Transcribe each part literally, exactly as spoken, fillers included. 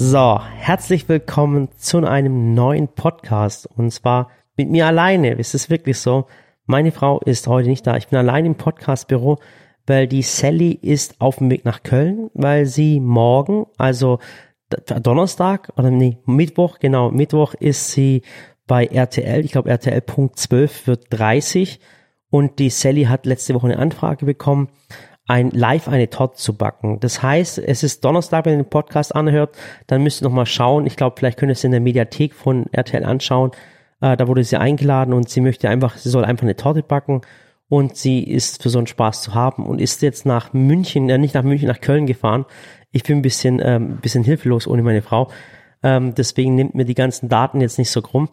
So, herzlich willkommen zu einem neuen Podcast und zwar mit mir alleine. Es ist wirklich so, meine Frau ist heute nicht da. Ich bin allein im Podcastbüro, weil die Sally ist auf dem Weg nach Köln, weil sie morgen, also Donnerstag oder nee, Mittwoch, genau, Mittwoch ist sie bei R T L. Ich glaube R T L Punkt zwölf wird dreißig und die Sally hat letzte Woche eine Anfrage bekommen, ein live eine Torte zu backen. Das heißt, es ist Donnerstag, wenn ihr den Podcast anhört, dann müsst ihr nochmal schauen. Ich glaube, vielleicht könnt ihr es in der Mediathek von R T L anschauen. Äh, da wurde sie eingeladen und sie möchte einfach, sie soll einfach eine Torte backen und sie ist für so einen Spaß zu haben und ist jetzt nach München, äh, nicht nach München, nach Köln gefahren. Ich bin ein bisschen, ähm, bisschen hilflos ohne meine Frau. Ähm, deswegen nimmt mir die ganzen Daten jetzt nicht so krumm.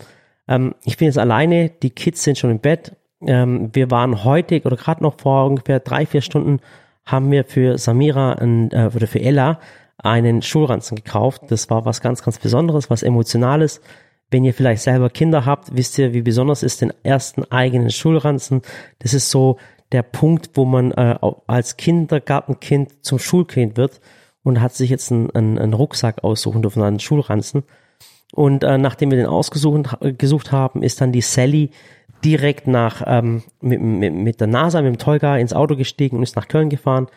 Ähm, ich bin jetzt alleine, die Kids sind schon im Bett. Ähm, wir waren heute oder gerade noch vor ungefähr drei, vier Stunden haben wir für Samira und, äh, oder für Ella einen Schulranzen gekauft. Das war was ganz, ganz Besonderes, was Emotionales. Wenn ihr vielleicht selber Kinder habt, wisst ihr, wie besonders ist den ersten eigenen Schulranzen. Das ist so der Punkt, wo man äh, als Kindergartenkind zum Schulkind wird und hat sich jetzt einen, einen, einen Rucksack aussuchen dürfen, einen Schulranzen. Und äh, nachdem wir den ausgesucht gesucht haben, ist dann die Sally direkt nach ähm, mit, mit, mit der NASA, mit dem Tolga ins Auto gestiegen und ist nach Köln gefahren.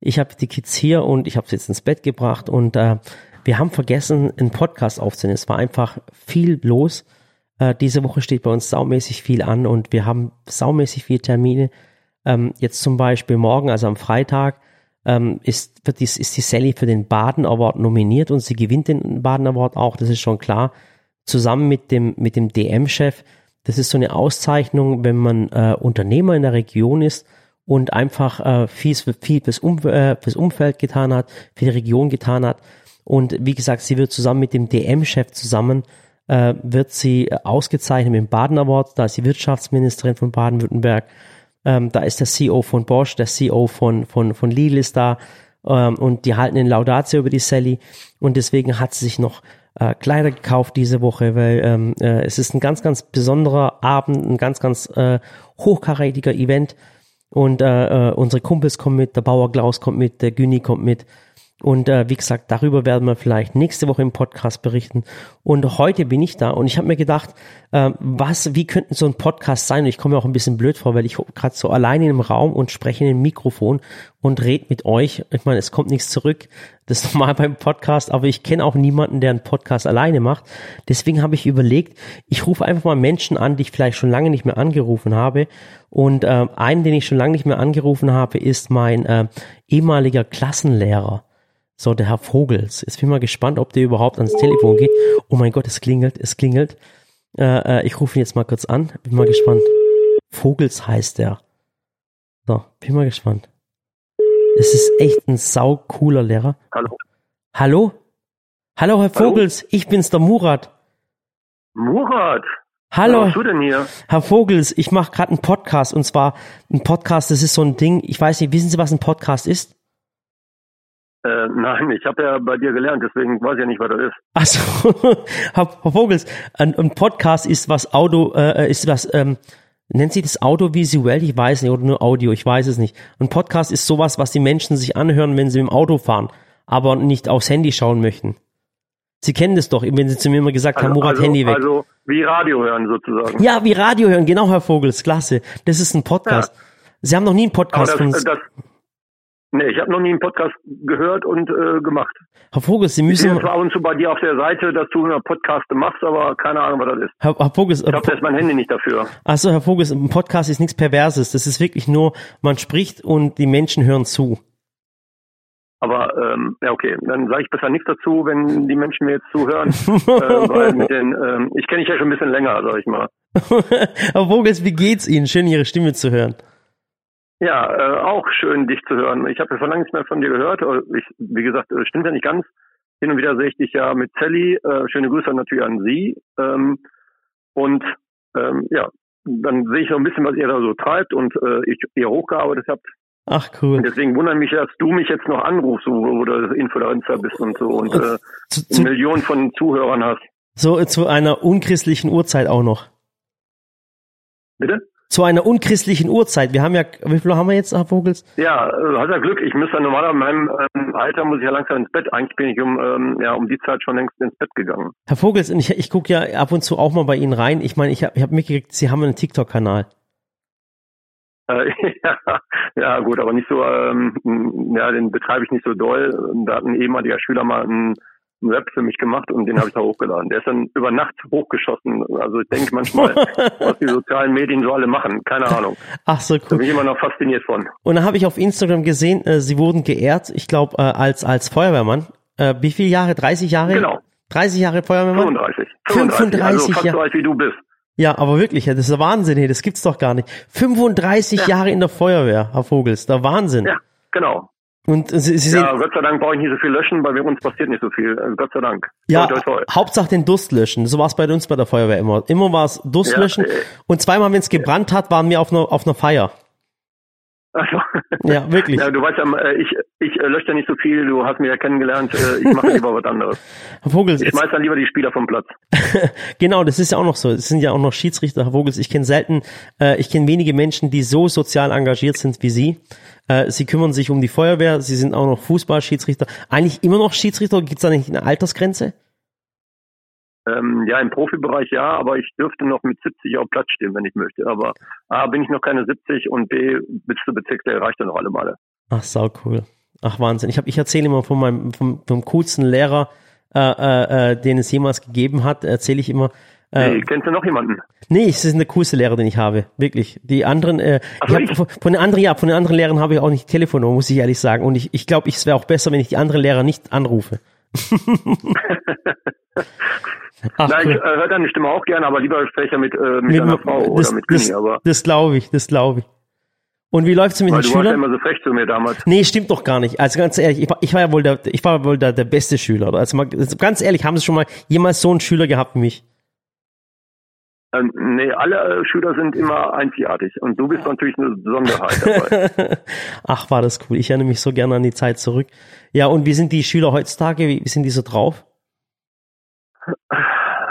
Ich habe die Kids hier und ich habe sie jetzt ins Bett gebracht und äh, wir haben vergessen, einen Podcast aufzunehmen. Es war einfach viel los. Äh, diese Woche steht bei uns saumäßig viel an und wir haben saumäßig viele Termine. Ähm, jetzt zum Beispiel morgen, also am Freitag, ähm, ist, wird die, ist die Sally für den Baden-Award nominiert und sie gewinnt den Baden-Award auch, das ist schon klar. Zusammen mit dem, mit dem D M-Chef. Das ist so eine Auszeichnung, wenn man äh, Unternehmer in der Region ist und einfach äh, viel, viel fürs, um, äh, fürs Umfeld getan hat, für die Region getan hat. Und wie gesagt, sie wird zusammen mit dem D M-Chef zusammen, äh, wird sie ausgezeichnet mit dem Baden Award. Da ist die Wirtschaftsministerin von Baden-Württemberg, ähm, da ist der C E O von Bosch, der C E O von, von, von Lidl ist da ähm, und die halten eine Laudatio über die Sally und deswegen hat sie sich noch Äh, Kleider gekauft diese Woche, weil ähm, äh, es ist ein ganz, ganz besonderer Abend, ein ganz, ganz äh, hochkarätiger Event und äh, äh, unsere Kumpels kommen mit, der Bauer Klaus kommt mit, der Gianni kommt mit und äh, wie gesagt, darüber werden wir vielleicht nächste Woche im Podcast berichten und heute bin ich da und ich habe mir gedacht, äh, was, wie könnte so ein Podcast sein und ich komme mir auch ein bisschen blöd vor, weil ich gerade so alleine im Raum und spreche in dem Mikrofon und red mit euch. Ich meine, es kommt nichts zurück. Das ist normal beim Podcast, aber ich kenne auch niemanden, der einen Podcast alleine macht. Deswegen habe ich überlegt, ich rufe einfach mal Menschen an, die ich vielleicht schon lange nicht mehr angerufen habe. Und äh, einen, den ich schon lange nicht mehr angerufen habe, ist mein äh, ehemaliger Klassenlehrer. So, der Herr Vogel. Jetzt bin ich mal gespannt, ob der überhaupt ans Telefon geht. Oh mein Gott, es klingelt, es klingelt. Äh, äh, ich rufe ihn jetzt mal kurz an. Bin mal gespannt. Vogels heißt der. So, bin mal gespannt. Es ist echt ein saucooler Lehrer. Hallo. Hallo? Hallo, Herr Vogels, Hallo? Ich bin's, der Murat. Murat? Hallo. Was machst du denn hier? Herr Vogels, ich mache gerade einen Podcast und zwar ein Podcast, das ist so ein Ding, ich weiß nicht, wissen Sie, was ein Podcast ist? Äh, nein, ich habe ja bei dir gelernt, deswegen weiß ich ja nicht, was das ist. Ach so, Herr Vogels, ein, ein Podcast ist was Auto, äh, ist was, ähm, nennt sich das audiovisuell? Ich weiß nicht, oder nur Audio, ich weiß es nicht. Ein Podcast ist sowas, was die Menschen sich anhören, wenn sie im Auto fahren, aber nicht aufs Handy schauen möchten. Sie kennen das doch, wenn Sie zu mir immer gesagt also, haben, Murat, also, Handy weg. Also wie Radio hören sozusagen. Ja, wie Radio hören, genau, Herr Vogels, klasse. Das ist ein Podcast. Ja. Sie haben noch nie einen Podcast das, von uns... Das, nee, ich habe noch nie einen Podcast gehört und äh, gemacht. Herr Vogels, Sie müssen... Ich bin zwar ab und zu bei dir auf der Seite, dass du einen Podcast machst, aber keine Ahnung, was das ist. Herr, Herr Vogels... Ich habe jetzt mein Handy nicht dafür. Achso, Herr Vogels, ein Podcast ist nichts Perverses. Das ist wirklich nur, man spricht und die Menschen hören zu. Aber, ähm, ja okay, dann sage ich besser nichts dazu, wenn die Menschen mir jetzt zuhören. äh, weil mit den, ähm, ich kenne dich ja schon ein bisschen länger, sage ich mal. Herr Vogels, wie geht's Ihnen? Schön, Ihre Stimme zu hören. Ja, äh, auch schön, dich zu hören. Ich habe ja schon lange nichts mehr von dir gehört. Ich, wie gesagt, stimmt ja nicht ganz. Hin und wieder sehe ich dich ja mit Sally. Äh, schöne Grüße natürlich an Sie. Ähm, und ähm, ja, dann sehe ich so ein bisschen, was ihr da so treibt und äh, ich, ihr hochgearbeitet habt. Ach cool. Und deswegen wundert mich, dass du mich jetzt noch anrufst, wo du Influencer bist und so und, und äh, zu, zu, Millionen von Zuhörern hast. So zu einer unchristlichen Uhrzeit auch noch. Bitte? zu einer unchristlichen Uhrzeit. Wir haben ja, wie viel haben wir jetzt, Herr Vogels? Ja, äh, hat ja Glück. Ich müsste ja normalerweise in meinem ähm, Alter, muss ich ja langsam ins Bett. Eigentlich bin ich um, ähm, ja, um die Zeit schon längst ins Bett gegangen. Herr Vogels, ich, ich gucke ja ab und zu auch mal bei Ihnen rein. Ich meine, ich habe ich hab mitgekriegt, Sie haben einen TikTok-Kanal. Äh, ja, ja, gut, aber nicht so, ähm, ja, den betreibe ich nicht so doll. Da hat ein ehemaliger Schüler mal einen Rap für mich gemacht und den habe ich da hochgeladen. Der ist dann über Nacht hochgeschossen. Also ich denke manchmal, was die sozialen Medien so alle machen. Keine Ahnung. Ach so, cool. Da bin ich immer noch fasziniert von. Und dann habe ich auf Instagram gesehen, äh, Sie wurden geehrt, ich glaube, äh, als als Feuerwehrmann. Äh, wie viele Jahre? dreißig Jahre? Genau. dreißig Jahre Feuerwehrmann? fünfunddreißig. fünfunddreißig, fünfunddreißig also fast ja. So alt wie du bist. Ja, aber wirklich, das ist der Wahnsinn, hey, das gibt's doch gar nicht. fünfunddreißig ja. Jahre in der Feuerwehr, Herr Vogels, der Wahnsinn. Ja, genau. Und Sie, Sie sehen, ja, Gott sei Dank brauche ich nicht so viel löschen, weil bei uns passiert nicht so viel. Also Gott sei Dank. Ja, toi, toi, toi. Hauptsache den Durst löschen. So war es bei uns bei der Feuerwehr immer. Immer war es Durst ja, löschen. Äh, Und zweimal, wenn es gebrannt hat, waren wir auf einer auf einer Feier. Also, ja, wirklich. Ja, du weißt ja, ich, ich lösche ja nicht so viel. Du hast mich ja kennengelernt. Ich mache lieber was anderes. Herr Vogels, ich schmeiß dann lieber die Spieler vom Platz. Genau, das ist ja auch noch so. Es sind ja auch noch Schiedsrichter, Herr Vogels. Ich kenne selten, äh, ich kenne wenige Menschen, die so sozial engagiert sind wie Sie. Sie kümmern sich um die Feuerwehr, Sie sind auch noch Fußballschiedsrichter. Eigentlich immer noch Schiedsrichter? Gibt es da nicht eine Altersgrenze? Ähm, ja, im Profibereich ja, aber ich dürfte noch mit siebzig auf Platz stehen, wenn ich möchte. Aber A, bin ich noch keine siebzig und B, bis zur Bezirksliga reicht dann noch alle Male. Ach, sau cool. Ach, Wahnsinn. Ich, hab, ich erzähle immer von meinem vom, vom coolsten Lehrer, äh, äh, den es jemals gegeben hat, erzähle ich immer. Äh, hey, kennst du noch jemanden? Nee, es ist eine coolste Lehrer, den ich habe, wirklich. Die anderen, äh, also ich hab, von, von den anderen, ja, von den anderen Lehrern habe ich auch nicht Telefonnummer, muss ich ehrlich sagen. Und ich, ich glaube, es wäre auch besser, wenn ich die anderen Lehrer nicht anrufe. Ach, nein, ich äh, höre deine Stimme auch gerne, aber lieber spreche ich mit, äh, mit, mit einer Frau das, oder das, mit Kini, aber. Das glaube ich, das glaube ich. Und wie läuft's denn mit Weil den du Schülern? Du warst ja immer so frech zu mir damals. Nee, stimmt doch gar nicht. Also ganz ehrlich, ich war, ich war ja wohl der, ich war wohl der, der beste Schüler. Also mal, ganz ehrlich, haben Sie schon mal jemals so einen Schüler gehabt wie mich? Ähm, nee, alle Schüler sind immer einzigartig und du bist natürlich eine Besonderheit dabei. Ach, war das cool. Ich erinnere mich so gerne an die Zeit zurück. Ja, und wie sind die Schüler heutzutage? Wie sind die so drauf?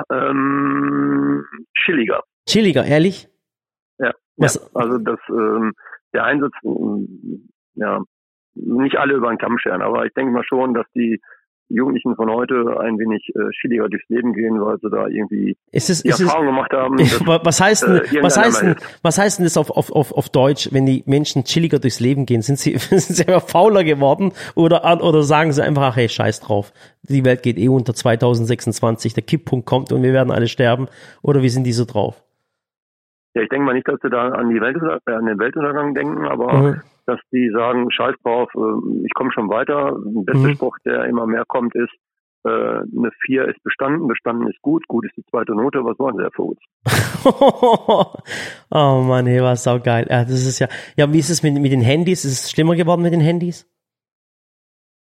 Ähm, chilliger. Chilliger, ehrlich? Ja, Was? ja. Also das, ähm, der Einsatz, ähm, ja, nicht alle über den Kamm scheren, aber ich denke mal schon, dass die Jugendlichen von heute ein wenig äh, chilliger durchs Leben gehen, weil sie da irgendwie es ist, die es Erfahrung ist, gemacht haben. Dass, was heißt denn, äh, was heißt denn, was heißt denn das auf, auf, auf, auf Deutsch, wenn die Menschen chilliger durchs Leben gehen? Sind sie, sind sie immer fauler geworden oder, oder sagen sie einfach, ach, hey, scheiß drauf, die Welt geht eh unter zweitausendsechsundzwanzig, der Kipppunkt kommt und wir werden alle sterben? Oder wie sind die so drauf? Ja, ich denke mal nicht, dass sie da an, die Welt, äh, an den Weltuntergang denken, aber mhm. dass die sagen, scheiß drauf, ich komme schon weiter. Ein bester mhm. Spruch, der immer mehr kommt, ist, äh, eine vier ist bestanden, bestanden ist gut, gut ist die zweite Note, was wollen Sie, Herr Vogel? Oh Mann, hey, war saugeil. Ja, das ist ja, ja, wie ist es mit, mit den Handys? Ist es schlimmer geworden mit den Handys?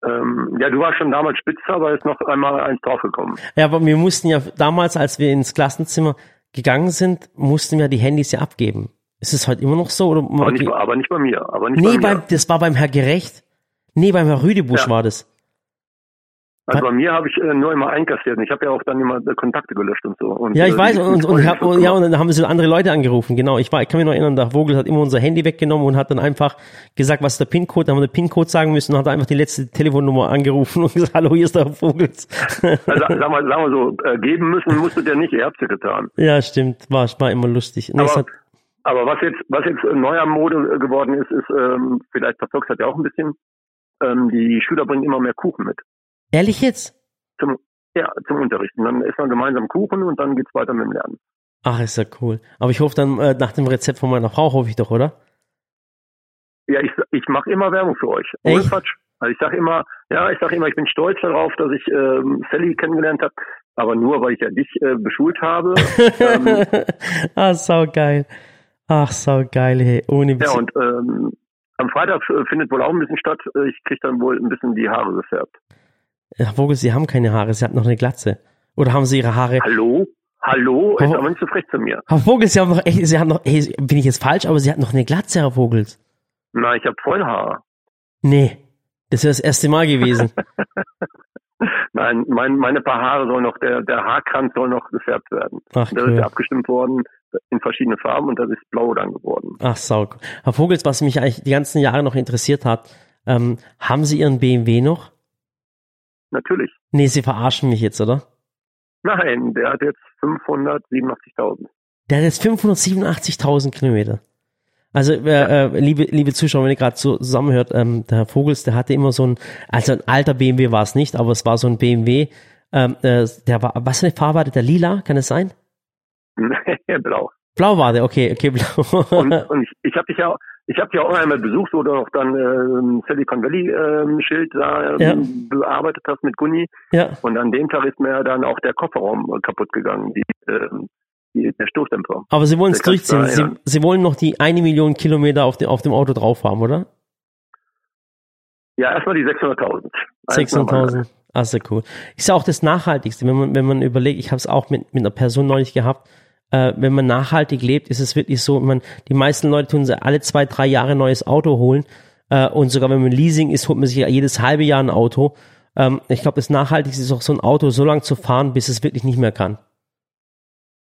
Ähm, ja, du warst schon damals spitzer, aber ist noch einmal eins draufgekommen. Ja, aber wir mussten ja damals, als wir ins Klassenzimmer gegangen sind, mussten wir die Handys ja abgeben. Ist es heute immer noch so? Oder aber, nicht, aber nicht bei mir. Aber nicht nee, bei mir. Beim, das war beim Herr Gerecht. Nee, beim Herr Rüdebusch ja. war das. Also bei mir habe ich äh, nur immer einkassiert. Ich habe ja auch dann immer äh, Kontakte gelöscht und so. Und, ja, ich äh, weiß. Und, und, hab, und, ja, und dann haben sie andere Leute angerufen. Genau, ich, war, ich kann mich noch erinnern, der Vogel hat immer unser Handy weggenommen und hat dann einfach gesagt, was ist der PIN-Code? Dann haben wir den PIN-Code sagen müssen und hat einfach die letzte Telefonnummer angerufen und gesagt, hallo, hier ist der Herr Vogels. Also, sagen wir mal so, äh, geben müssen musstet ihr nicht, ihr habt es getan. Ja, stimmt. War, war immer lustig. Nee, Aber, Aber was jetzt, was jetzt neuer Mode geworden ist, ist, ähm, vielleicht verfolgt hat ja auch ein bisschen, ähm, die Schüler bringen immer mehr Kuchen mit. Ehrlich jetzt? Zum, ja, zum Unterricht. Und dann isst man gemeinsam Kuchen und dann geht's weiter mit dem Lernen. Ach, ist ja cool. Aber ich hoffe dann, äh, nach dem Rezept von meiner Frau, hoffe ich doch, oder? Ja, ich, ich mache immer Werbung für euch. Ohne Quatsch. Also ich sage immer, ja, ich sage immer, ich bin stolz darauf, dass ich ähm, Sally kennengelernt habe, aber nur, weil ich ja dich äh, beschult habe. ähm, ah, saugeil. Ach, so geil, hey. Ohne Witz. Ja, und ähm, am Freitag findet wohl auch ein bisschen statt. Ich kriege dann wohl ein bisschen die Haare gefärbt. Herr Vogel, Sie haben keine Haare, Sie haben noch eine Glatze. Oder haben Sie Ihre Haare... Hallo? Hallo? Herr, ist aber nicht so frech zu mir. Herr Vogel, Sie haben noch... Ey, Sie haben noch ey, bin ich jetzt falsch, aber Sie hatten noch eine Glatze, Herr Vogel. Nein, ich habe voll Haare. Nee, das wäre das erste Mal gewesen. Nein, mein, meine paar Haare sollen noch, der, der Haarkranz soll noch gefärbt werden. Ach, das cool. ist ja abgestimmt worden in verschiedene Farben und das ist blau dann geworden. Ach, saug. Herr Vogels, was mich eigentlich die ganzen Jahre noch interessiert hat, ähm, haben Sie Ihren B M W noch? Natürlich. Nee, Sie verarschen mich jetzt, oder? Nein, der hat jetzt fünfhundertsiebenundachtzigtausend. Der hat jetzt fünfhundertsiebenundachtzigtausend Kilometer. Also, äh, ja. äh, liebe, liebe Zuschauer, wenn ihr gerade so zusammenhört, ähm, der Herr Vogels, der hatte immer so ein, also ein alter B M W war es nicht, aber es war so ein B M W, ähm, äh, der war, was für eine Farbe hatte der? Lila, kann das sein? Nee, blau. Blau war der, okay, okay, blau. Und, und ich, ich habe dich ja, ich habe dich auch einmal besucht, wo du auch dann ähm, Silicon Valley ähm, Schild da ähm, ja. bearbeitet hast mit Gunni. Ja. Und an dem Tag ist mir dann auch der Kofferraum kaputt gegangen, die, ähm, die, der Stoßdämpfer. Aber Sie wollen es durchziehen. Da, Sie, ja. Sie wollen noch die eine Million Kilometer auf dem auf dem Auto drauf haben, oder? Ja, erstmal die sechshunderttausend. sechshunderttausend. Also cool. Ist ja auch das Nachhaltigste, wenn man wenn man überlegt. Ich habe es auch mit mit einer Person neulich gehabt. Äh, wenn man nachhaltig lebt, ist es wirklich so, man, die meisten Leute tun sich alle zwei, drei Jahre ein neues Auto holen äh, und sogar wenn man Leasing ist, holt man sich jedes halbe Jahr ein Auto. Ähm, ich glaube, das Nachhaltigste ist auch, so ein Auto so lange zu fahren, bis es wirklich nicht mehr kann.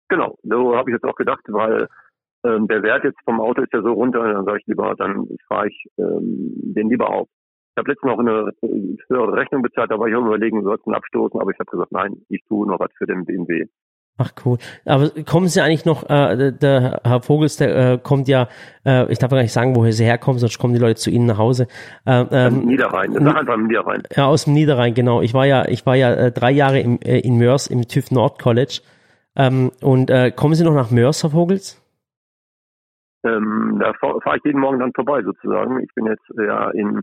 Genau, so habe ich jetzt auch gedacht, weil ähm, der Wert jetzt vom Auto ist ja so runter, dann sage ich lieber, dann fahre ich ähm, den lieber auf. Ich habe letztens noch eine höhere Rechnung bezahlt, da war ich auch überlegen, sollten abstoßen, aber ich habe gesagt, nein, ich tue noch was für den B M W. Ach cool. Aber kommen Sie eigentlich noch, äh, der Herr Vogels, der äh, kommt ja, äh, ich darf gar nicht sagen, woher Sie herkommen, sonst kommen die Leute zu Ihnen nach Hause. Ähm, ähm, Niederrhein, sag einfach im Niederrhein. Ja, aus dem Niederrhein, genau. Ich war ja, ich war ja äh, drei Jahre im, äh, in Mors im TÜV Nord College. Ähm, und äh, kommen Sie noch nach Mors, Herr Vogels? Ähm, da fahre fahr ich jeden Morgen dann vorbei sozusagen. Ich bin jetzt ja in,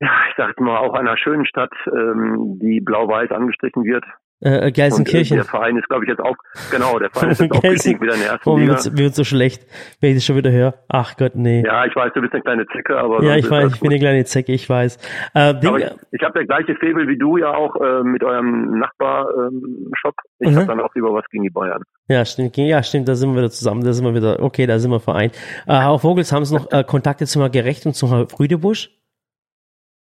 ja, ich sag mal, auch einer schönen Stadt, ähm, die blau-weiß angestrichen wird. Äh, Gelsenkirchen. Und, äh, der Verein ist, glaube ich, jetzt auch, genau, der Verein ist jetzt auch wieder in der ersten oh, Liga. Mir wird so schlecht, wenn ich das schon wieder höre. Ach Gott, nee. Ja, ich weiß, du bist eine kleine Zecke, aber... Ja, ich weiß, ich bin eine kleine Zecke, ich weiß. Äh, Ding, ich ich habe der gleiche Faible wie du ja auch äh, mit eurem Nachbar-Shop. Ähm, ich mhm. habe dann auch lieber was gegen die Bayern. Ja, stimmt, ja, stimmt, da sind wir wieder zusammen, da sind wir wieder, okay, da sind wir vereint. Äh, Herr Vogels, haben Sie noch äh, Kontakte zum Herr Gerecht und zum Herr Rüdebusch?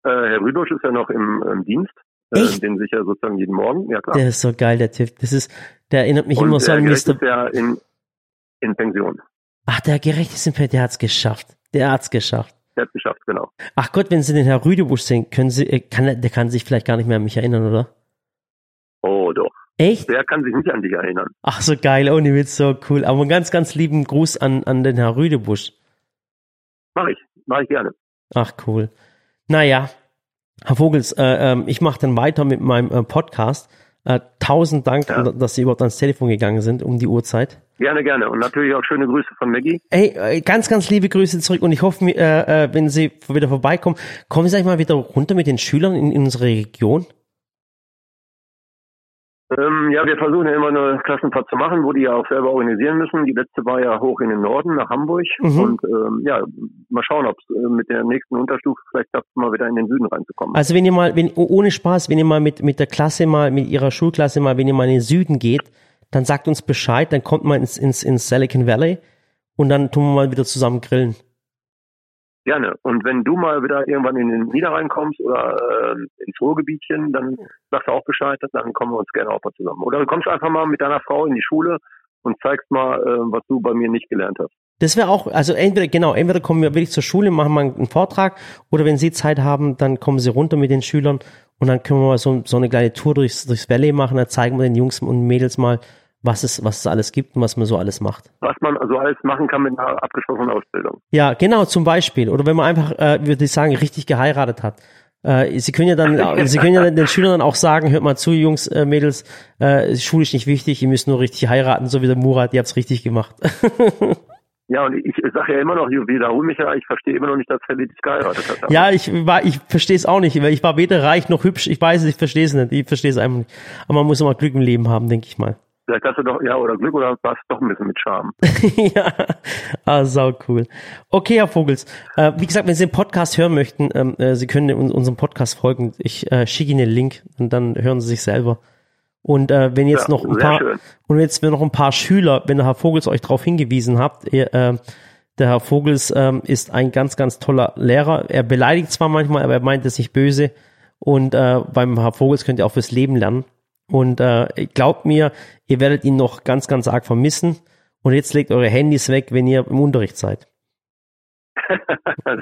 Äh, Herr Rüdebusch ist ja noch im, im Dienst. Echt? Den sicher sozusagen jeden Morgen, ja klar. Der ist so geil, der Tipp. Das ist, der erinnert mich und immer so an Mister Und der in, in Pension. Ach, der Gerecht ist in Pension, der hat's geschafft. Der hat's geschafft. Der hat's geschafft, genau. Ach Gott, wenn Sie den Herr Rüdebusch sehen, können Sie, kann, der kann sich vielleicht gar nicht mehr an mich erinnern, oder? Oh, doch. Echt? Der kann sich nicht an dich erinnern. Ach, so geil, ohne Witz, so cool. Aber einen ganz, ganz lieben Gruß an, an den Herr Rüdebusch. Mach ich, mach ich gerne. Ach, cool. Naja. Herr Vogels, äh, äh, ich mache dann weiter mit meinem äh, Podcast. Äh, tausend Dank, ja. dass Sie überhaupt ans Telefon gegangen sind um die Uhrzeit. Gerne, gerne. Und natürlich auch schöne Grüße von Maggie. Ey, ganz, ganz liebe Grüße zurück. Und ich hoffe, äh, wenn Sie wieder vorbeikommen, kommen Sie eigentlich mal wieder runter mit den Schülern in, in unsere Region? Ähm, ja, wir versuchen ja immer eine Klassenfahrt zu machen, wo die ja auch selber organisieren müssen. Die letzte war ja hoch in den Norden, nach Hamburg. Mhm. Und ähm, ja, mal schauen, ob es mit der nächsten Unterstufe vielleicht klappt, mal wieder in den Süden reinzukommen. Also wenn ihr mal, wenn ohne Spaß, wenn ihr mal mit mit der Klasse mal, mit ihrer Schulklasse mal, wenn ihr mal in den Süden geht, dann sagt uns Bescheid, dann kommt mal ins, ins, ins Silicon Valley und dann tun wir mal wieder zusammen grillen. Gerne. Und wenn du mal wieder irgendwann in den Niederrhein kommst oder äh, ins Ruhrgebietchen, dann sagst du auch Bescheid, dann kommen wir uns gerne auch mal zusammen. Oder du kommst einfach mal mit deiner Frau in die Schule und zeigst mal, äh, was du bei mir nicht gelernt hast. Das wäre auch, also entweder, genau, entweder kommen wir wirklich zur Schule, machen mal einen Vortrag oder wenn sie Zeit haben, dann kommen sie runter mit den Schülern und dann können wir mal so, so eine kleine Tour durchs, durchs Valley machen, dann zeigen wir den Jungs und Mädels mal, was es, was es alles gibt und was man so alles macht. Was man also alles machen kann mit einer abgeschlossenen Ausbildung. Ja, genau, zum Beispiel. Oder wenn man einfach, äh, würde ich sagen, richtig geheiratet hat. Äh, Sie können ja dann, Sie können ja dann den Schülern dann auch sagen, hört mal zu, Jungs, äh, Mädels, äh, Schule ist nicht wichtig, ihr müsst nur richtig heiraten, so wie der Murat, ihr habt's richtig gemacht. Ja, und ich sage ja immer noch, ich wiederhole mich ja, ich verstehe immer noch nicht, dass Sally dich geheiratet hat. Ja, ich war, ich verstehe es auch nicht, weil ich war weder reich noch hübsch, ich weiß es, ich verstehe es nicht, ich verstehe es einfach nicht. Aber man muss immer Glück im Leben haben, denke ich mal. Vielleicht hast du doch, ja, oder Glück, oder warst du doch ein bisschen mit Charme. Ja, ah, sau cool. Okay, Herr Vogels, äh, wie gesagt, wenn Sie den Podcast hören möchten, ähm, äh, Sie können uns, unserem Podcast folgen. Ich äh, schicke Ihnen den Link und dann hören Sie sich selber. Und äh, wenn jetzt ja, noch ein paar, schön. und jetzt wenn noch ein paar Schüler, wenn der Herr Vogels euch darauf hingewiesen habt, ihr, äh, der Herr Vogels äh, ist ein ganz, ganz toller Lehrer. Er beleidigt zwar manchmal, aber er meint es nicht böse. Und äh, beim Herr Vogels könnt ihr auch fürs Leben lernen. Und äh, glaubt mir, ihr werdet ihn noch ganz, ganz arg vermissen. Und jetzt legt eure Handys weg, wenn ihr im Unterricht seid. Sehr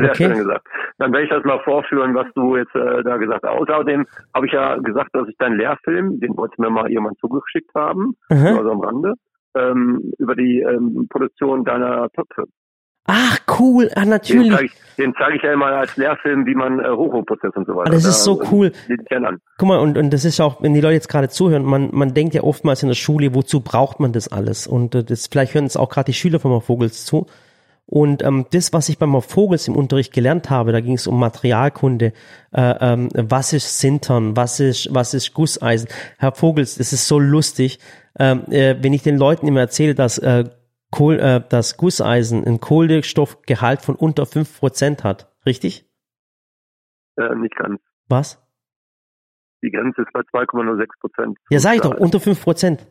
okay. Schön gesagt. Dann werde ich das mal vorführen, was du jetzt äh, da gesagt hast. Außerdem habe ich ja gesagt, dass ich deinen Lehrfilm, den wollte mir mal jemand zugeschickt haben, mhm. also am Rande, ähm, über die ähm, Produktion deiner Töpfe. Ach, cool. Ah, natürlich. Den zeige ich, zeig ich ja immer als Lehrfilm, wie man äh, Hochofenprozess und so weiter. Ah, das ist so da, cool. An. Guck mal, und, und das ist auch, wenn die Leute jetzt gerade zuhören, man, man denkt ja oftmals in der Schule, wozu braucht man das alles? Und äh, das vielleicht hören es auch gerade die Schüler von Herrn Vogels zu. Und ähm, das, was ich bei Herrn Vogels im Unterricht gelernt habe, da ging es um Materialkunde, äh, ähm, was ist Sintern, was ist, was ist Gusseisen. Herr Vogels, es ist so lustig, äh, äh, wenn ich den Leuten immer erzähle, dass äh, Kohl, äh, das Gusseisen ein Kohlenstoffgehalt von unter fünf Prozent hat, richtig? Äh, nicht ganz. Was? Die Grenze ist bei zwei Komma null sechs Prozent. Ja, sag ich doch, unter fünf Prozent.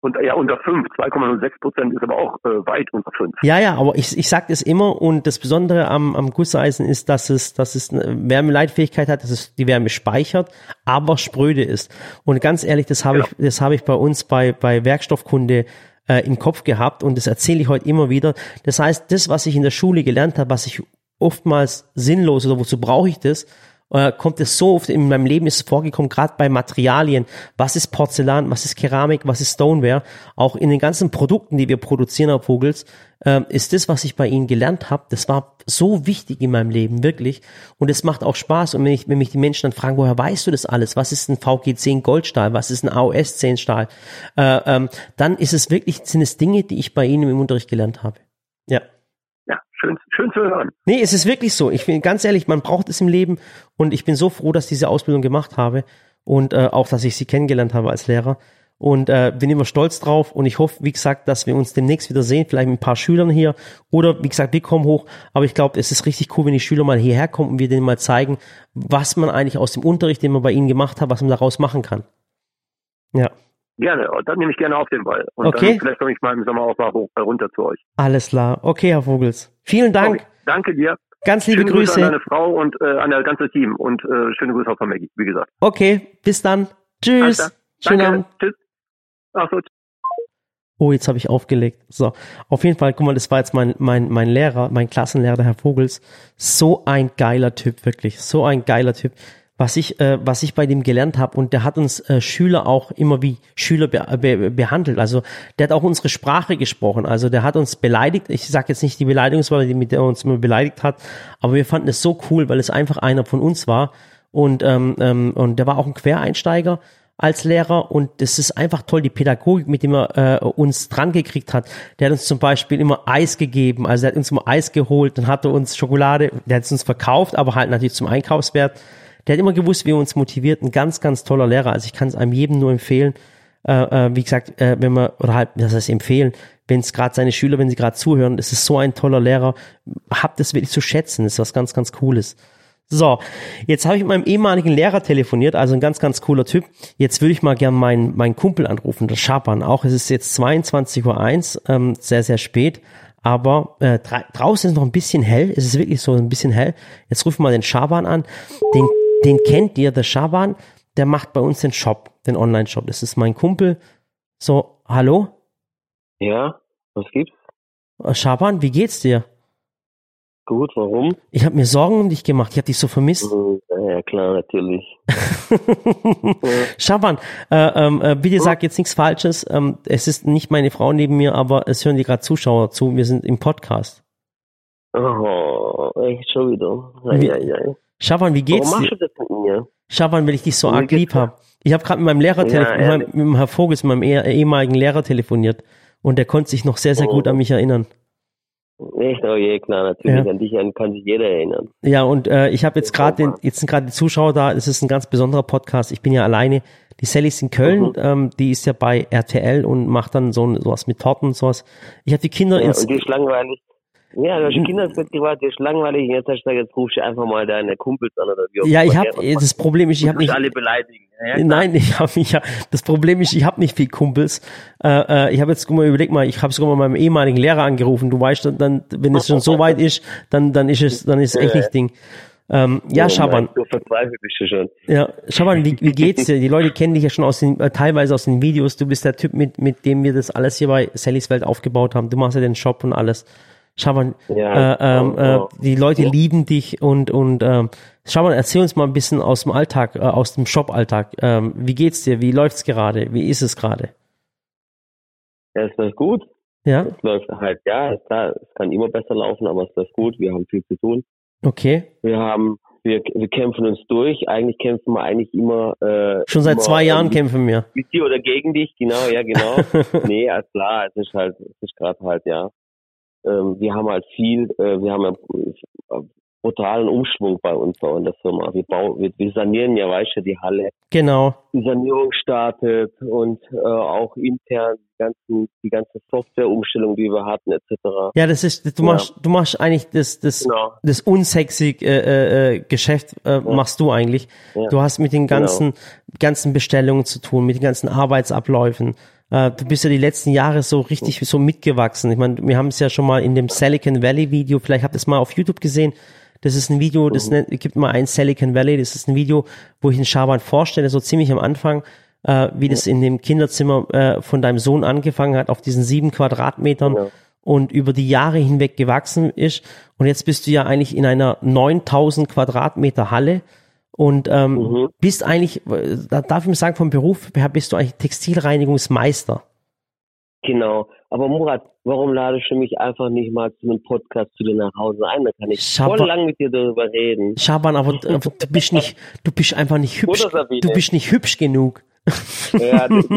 Und, ja, unter fünf, zwei Komma null sechs Prozent ist aber auch äh, weit unter fünf. Ja, ja, aber ich, ich sag das immer, und das Besondere am, am Gusseisen ist, dass es, dass es eine Wärmeleitfähigkeit hat, dass es die Wärme speichert, aber spröde ist. Und ganz ehrlich, das habe ja. ich, das habe ich bei uns bei, bei Werkstoffkunde äh, im Kopf gehabt, und das erzähle ich heute immer wieder. Das heißt, das, was ich in der Schule gelernt habe, was ich oftmals sinnlos oder wozu brauche ich das, kommt es so oft, in meinem Leben ist es vorgekommen, gerade bei Materialien, was ist Porzellan, was ist Keramik, was ist Stoneware, auch in den ganzen Produkten, die wir produzieren, Herr Vogels, äh, ist das, was ich bei Ihnen gelernt habe, das war so wichtig in meinem Leben, wirklich, und es macht auch Spaß, und wenn, ich, wenn mich die Menschen dann fragen, woher weißt du das alles, was ist ein V G zehn Goldstahl, was ist ein A O S zehn Stahl, äh, ähm, dann ist es wirklich, sind es Dinge, die ich bei Ihnen im Unterricht gelernt habe, ja. Ja, schön, schön zu hören. Nee, es ist wirklich so. Ich bin ganz ehrlich, man braucht es im Leben, und ich bin so froh, dass ich diese Ausbildung gemacht habe, und äh, auch, dass ich sie kennengelernt habe als Lehrer, und äh, bin immer stolz drauf, und ich hoffe, wie gesagt, dass wir uns demnächst wieder sehen, vielleicht mit ein paar Schülern hier, oder wie gesagt, wir kommen hoch, aber ich glaube, es ist richtig cool, wenn die Schüler mal hierher kommen und wir denen mal zeigen, was man eigentlich aus dem Unterricht, den man bei ihnen gemacht hat, was man daraus machen kann. Ja. Gerne, dann nehme ich gerne auf den Ball. Und okay. Dann vielleicht komme ich mal im Sommer auch mal hoch, runter zu euch. Alles klar. Okay, Herr Vogels. Vielen Dank. Okay, danke dir. Ganz liebe schöne Grüße. Grüße an deine Frau und äh, an das ganze Team. Und äh, schöne Grüße auch von Maggie, wie gesagt. Okay, bis dann. Tschüss. Dann. Schönen Abend. Tschüss. Ach so. Oh, jetzt habe ich aufgelegt. So, auf jeden Fall, guck mal, das war jetzt mein, mein, mein Lehrer, mein Klassenlehrer, der Herr Vogels. So ein geiler Typ, wirklich. So ein geiler Typ. Was ich, äh, was ich bei dem gelernt habe, und der hat uns äh, Schüler auch immer wie Schüler be be behandelt, also der hat auch unsere Sprache gesprochen, also der hat uns beleidigt, ich sage jetzt nicht die Beleidigungswörter, die mit der uns immer beleidigt hat, aber wir fanden es so cool, weil es einfach einer von uns war, und, ähm, ähm, und der war auch ein Quereinsteiger als Lehrer, und das ist einfach toll, die Pädagogik, mit dem er äh, uns dran gekriegt hat. Der hat uns zum Beispiel immer Eis gegeben, also der hat uns immer Eis geholt, dann hat er uns Schokolade, der hat es uns verkauft, aber halt natürlich zum Einkaufswert. Der hat immer gewusst, wie er uns motiviert. Ein ganz, ganz toller Lehrer. Also ich kann es einem jedem nur empfehlen. Äh, äh, wie gesagt, äh, wenn man, oder halt, das heißt empfehlen, wenn es gerade seine Schüler, wenn sie gerade zuhören, es ist so ein toller Lehrer. Habt das wirklich zu schätzen. Das ist was ganz, ganz Cooles. So, jetzt habe ich mit meinem ehemaligen Lehrer telefoniert, also ein ganz, ganz cooler Typ. Jetzt würde ich mal gern meinen, meinen Kumpel anrufen, der Schaban. Auch es ist jetzt zweiundzwanzig Uhr eins, ähm, sehr, sehr spät. Aber äh, draußen ist noch ein bisschen hell. Es ist wirklich so ein bisschen hell. Jetzt rufen wir mal den Schaban an. Den Den kennt ihr, der Schaban, der macht bei uns den Shop, den Online-Shop. Das ist mein Kumpel. So, hallo? Ja, was gibt's? Schaban, wie geht's dir? Gut, warum? Ich habe mir Sorgen um dich gemacht, ich habe dich so vermisst. Ja, klar, natürlich. Schaban, äh, äh, bitte sag jetzt nichts Falsches. Ähm, es ist nicht meine Frau neben mir, aber es hören dir gerade Zuschauer zu. Wir sind im Podcast. Oh, echt schon wieder. Ei, ei, ei. Schaban, wie geht's dir? Warum machst du das mit mir? Schaban, weil ich dich so arg lieb habe. Ich habe gerade mit meinem Lehrer telefoniert, ja, mit dem Herrn Vogels, mit meinem eh ehemaligen Lehrer telefoniert, und der konnte sich noch sehr, sehr gut an mich erinnern. Echt? Oh je, klar, natürlich, ja. An dich kann sich jeder erinnern. Ja, und äh, ich habe jetzt gerade, jetzt sind gerade die Zuschauer da, es ist ein ganz besonderer Podcast, ich bin ja alleine, die Sally ist in Köln, mhm. ähm, die ist ja bei R T L und macht dann so sowas mit Torten und sowas. Ich habe die Kinder ja, ins... Und die ist langweilig. Ja, du hast ein Kindersbett gewartet, der ist langweilig, jetzt hast du gesagt, jetzt rufst du einfach mal deine Kumpels an oder wie auch immer. Ja, ich habe, das Problem ist, ich habe nicht... alle beleidigen. Ja, nein, ich habe mich ja, das Problem ist, ich habe nicht viel Kumpels. Äh, ich habe jetzt, guck mal, überleg mal, ich habe sogar mal meinem ehemaligen Lehrer angerufen, du weißt dann, wenn es schon so weit ist, dann, dann ist es, dann ist es echt nicht Ding. Ähm, ja, oh, Schaban. Mein, so verzweifelt bist du schon. Ja, Schaban, wie, wie geht's dir? Die Leute kennen dich ja schon aus den, äh, teilweise aus den Videos. Du bist der Typ, mit, mit dem wir das alles hier bei Sallys Welt aufgebaut haben. Du machst ja den Shop und alles. Schaban, ja, äh, ähm, oh, oh. die Leute oh. lieben dich und, und ähm, Schaban, erzähl uns mal ein bisschen aus dem Alltag, äh, aus dem Shop-Alltag. Ähm, wie geht's dir? Wie läuft's gerade? Wie ist es gerade? Ja, es läuft gut. Ja? Es läuft halt, ja, es kann, es kann immer besser laufen, aber es läuft gut. Wir haben viel zu tun. Okay. Wir haben, wir, wir kämpfen uns durch. Eigentlich kämpfen wir eigentlich immer. Äh, Schon seit immer, zwei Jahren mit, kämpfen wir. Mit dir oder gegen dich, genau, ja, genau. Nee, also klar, es ist halt, es ist gerade halt, ja. Ähm, wir haben halt viel, äh, wir haben einen brutalen Umschwung bei uns, bei in der Firma. Wir bauen, wir, wir sanieren ja, weißt du, die Halle. Genau. Die Sanierung startet und äh, auch intern die ganzen, die ganze Softwareumstellung, die wir hatten, et cetera. Ja, das ist, du ja. machst, du machst eigentlich das, das, genau. das unsexy äh, äh, Geschäft äh, ja. machst du eigentlich. Ja. Du hast mit den ganzen, genau. ganzen Bestellungen zu tun, mit den ganzen Arbeitsabläufen. Du bist ja die letzten Jahre so richtig so mitgewachsen. Ich meine, wir haben es ja schon mal in dem Silicon Valley Video, vielleicht habt ihr es mal auf YouTube gesehen. Das ist ein Video, das nennt, gibt mal ein Silicon Valley. Das ist ein Video, wo ich den Schaban vorstelle, so ziemlich am Anfang, äh, wie das in dem Kinderzimmer äh, von deinem Sohn angefangen hat, auf diesen sieben Quadratmetern ja. und über die Jahre hinweg gewachsen ist. Und jetzt bist du ja eigentlich in einer neuntausend Quadratmeter Halle. Und ähm, mhm. bist eigentlich, da darf ich mal sagen, vom Beruf her bist du eigentlich Textilreinigungsmeister. Genau. Aber Murat, warum ladest du mich einfach nicht mal zu einem Podcast zu dir nach Hause ein? Da kann ich Schaban, voll lang mit dir darüber reden. Schaban, aber, aber du bist nicht, du bist einfach nicht hübsch. Oder, du bist nicht hübsch genug. Ja, das ist,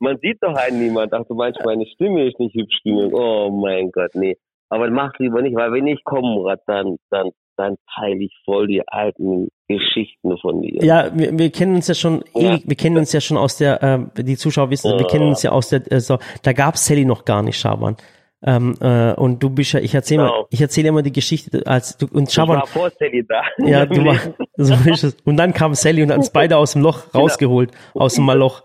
man sieht doch einen niemand. Ach, du meinst, meine Stimme ist nicht hübsch genug. Oh mein Gott, nee. Aber mach's lieber nicht, weil wenn ich komme, Murat, dann, dann, dann teile ich voll die alten Geschichten von dir. Ja, wir, wir kennen uns ja schon, ja. wir kennen uns ja schon aus der, äh, die Zuschauer wissen, ja. wir kennen uns ja aus der, also, da gab es Sally noch gar nicht, Schaban. Ähm, äh, und du bist ja, ich erzähle genau. mal, ich erzähle immer die Geschichte, als du und Schaban. Ich war vor Sally da. Ja, du war, so ist es. Und dann kam Sally und hat uns beide aus dem Loch rausgeholt, genau. aus dem Maloch.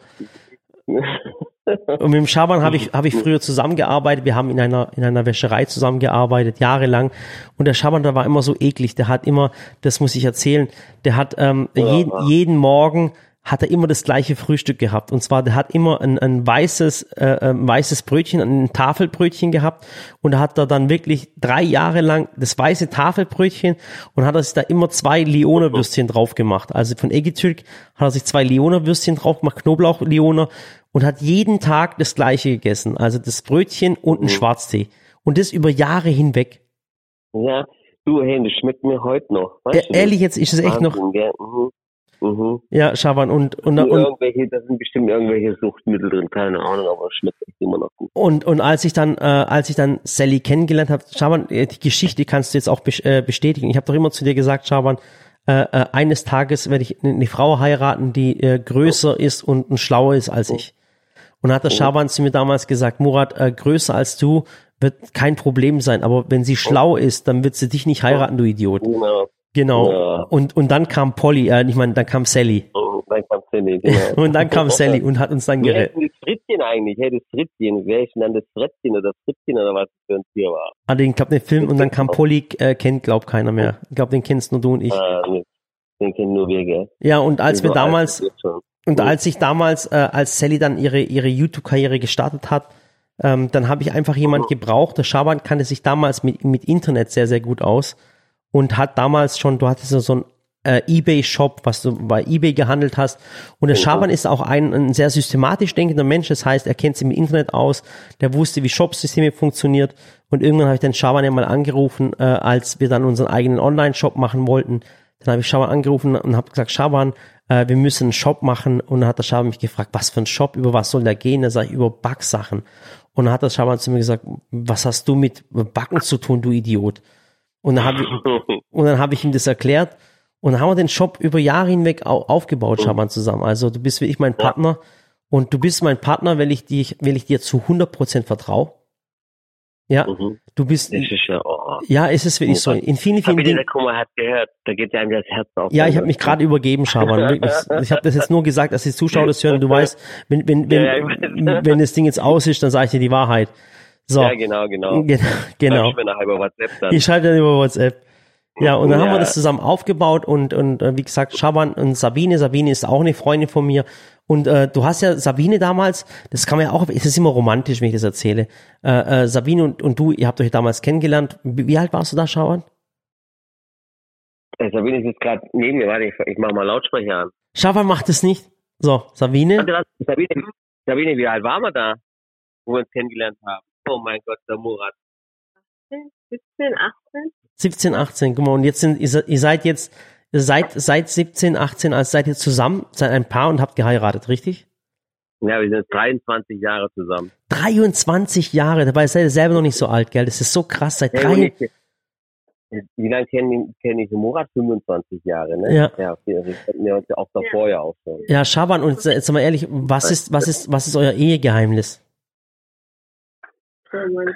Und mit dem Schaban habe ich, habe ich früher zusammengearbeitet. Wir haben in einer, in einer Wäscherei zusammengearbeitet, jahrelang. Und der Schaban, der war immer so eklig. Der hat immer, das muss ich erzählen, der hat, ähm, ja, jeden, jeden Morgen hat er immer das gleiche Frühstück gehabt. Und zwar, der hat immer ein, ein weißes, äh, ein weißes Brötchen, ein Tafelbrötchen gehabt. Und da hat er dann wirklich drei Jahre lang das weiße Tafelbrötchen und hat er sich da immer zwei Leona-Würstchen drauf gemacht. Also von Eggetürk hat er sich zwei Leona-Würstchen drauf gemacht, Knoblauch-Leona. Und hat jeden Tag das Gleiche gegessen. Also das Brötchen und einen mhm. Schwarztee. Und das über Jahre hinweg. Ja, du, hey, das schmeckt mir heute noch. Weißt ja, ehrlich, jetzt ist es echt noch... Ja, mhm. Mhm. ja Schaban, und... und, und, und da sind bestimmt irgendwelche Suchtmittel drin, keine Ahnung, aber es schmeckt echt immer noch gut. Und, und als ich dann äh, als ich dann Sally kennengelernt habe, Schaban, die Geschichte kannst du jetzt auch bestätigen. Ich habe doch immer zu dir gesagt, Schaban, äh, äh, eines Tages werde ich eine Frau heiraten, die äh, größer oh. ist und, und schlauer ist als oh. ich. Und hat der oh. Schaban zu mir damals gesagt, Murat, äh, größer als du wird kein Problem sein, aber wenn sie schlau ist, dann wird sie dich nicht heiraten, du Idiot. Ja. Genau. Ja. Und und dann kam Polly, äh, ich meine, dann kam Sally. Oh, dann kam Sally, genau. Und dann kam Sally und hat uns dann gerettet. Das Frittchen eigentlich, hey, das Frittchen, wer ist denn dann das Frittchen oder Frittchen oder was für ein Tier war? Ah, den, glaub, den Film und dann kam Polly, äh, kennt, glaub, keiner mehr. Ich glaube, den kennst nur du und ich. Ah, nee. Den kennen nur wir, gell? Ja, und als wir damals... Und als ich damals, äh, als Sally dann ihre, ihre YouTube-Karriere gestartet hat, ähm, dann habe ich einfach jemand gebraucht. Der Schaban kannte sich damals mit, mit Internet sehr, sehr gut aus und hat damals schon, du hattest so einen äh, eBay-Shop, was du bei eBay gehandelt hast. Und der Schaban ist auch ein, ein sehr systematisch denkender Mensch. Das heißt, er kennt sich im Internet aus. Der wusste, wie Shopsysteme funktioniert. Und irgendwann habe ich den Schaban ja mal angerufen, äh, als wir dann unseren eigenen Online-Shop machen wollten. Dann habe ich Schaban angerufen und habe gesagt, Schaban, äh, wir müssen einen Shop machen. Und dann hat der Schaban mich gefragt, was für ein Shop, über was soll der gehen? Da sage ich, über Backsachen. Und dann hat der Schaban zu mir gesagt, was hast du mit Backen zu tun, du Idiot? Und dann habe ich, und dann habe ich ihm das erklärt. Und dann haben wir den Shop über Jahre hinweg aufgebaut, Schaban, zusammen. Also du bist wie ich mein Partner. Und du bist mein Partner, weil ich, dich, weil ich dir zu hundert Prozent vertraue. Ja, mhm. du bist. Ist ja, oh. ja, es ist wirklich so. In vielen, vielen Dingen. Hat gehört, da geht ja einem das Herz auf. Ja, ich habe mich gerade übergeben, Schaban. Ich habe das jetzt nur gesagt, dass die Zuschauer das hören. Du weißt, wenn wenn wenn, ja, wenn, wenn das Ding jetzt aus ist, dann sage ich dir die Wahrheit. So. Ja, genau, genau. Genau. Schreib ich mir nachher über WhatsApp dann. Ich schreibe dann über WhatsApp. Ja, und dann ja. haben wir das zusammen aufgebaut und, und wie gesagt, Schaban und Sabine, Sabine ist auch eine Freundin von mir und äh, du hast ja Sabine damals, das kann man ja auch, es ist immer romantisch, wenn ich das erzähle, äh, äh, Sabine und, und du, ihr habt euch damals kennengelernt, wie, wie alt warst du da, Schaban? Sabine ist jetzt gerade neben mir, warte, ich, ich mach mal Lautsprecher an. Schaban macht es nicht. So, Sabine. Warte, Sabine, Sabine, wie alt waren wir da, wo wir uns kennengelernt haben? Oh mein Gott, der Murat. siebzehn, achtzehn siebzehn, achtzehn, guck mal, und jetzt sind, ihr seid jetzt, seit, seit siebzehn, achtzehn, also seid ihr zusammen, seid ein Paar und habt geheiratet, richtig? Ja, wir sind dreiundzwanzig Jahre zusammen. dreiundzwanzig Jahre, dabei seid ihr selber noch nicht so alt, gell? Das ist so krass, seit ja, drei... Ich, wie lange kenne kenn ich Murat? fünfundzwanzig Jahre, ne? Ja. Ja, wir kennen ja auch davor ja auch schon. Ja, Schaban, und jetzt mal ehrlich, was ist, was ist, was ist euer Ehegeheimnis?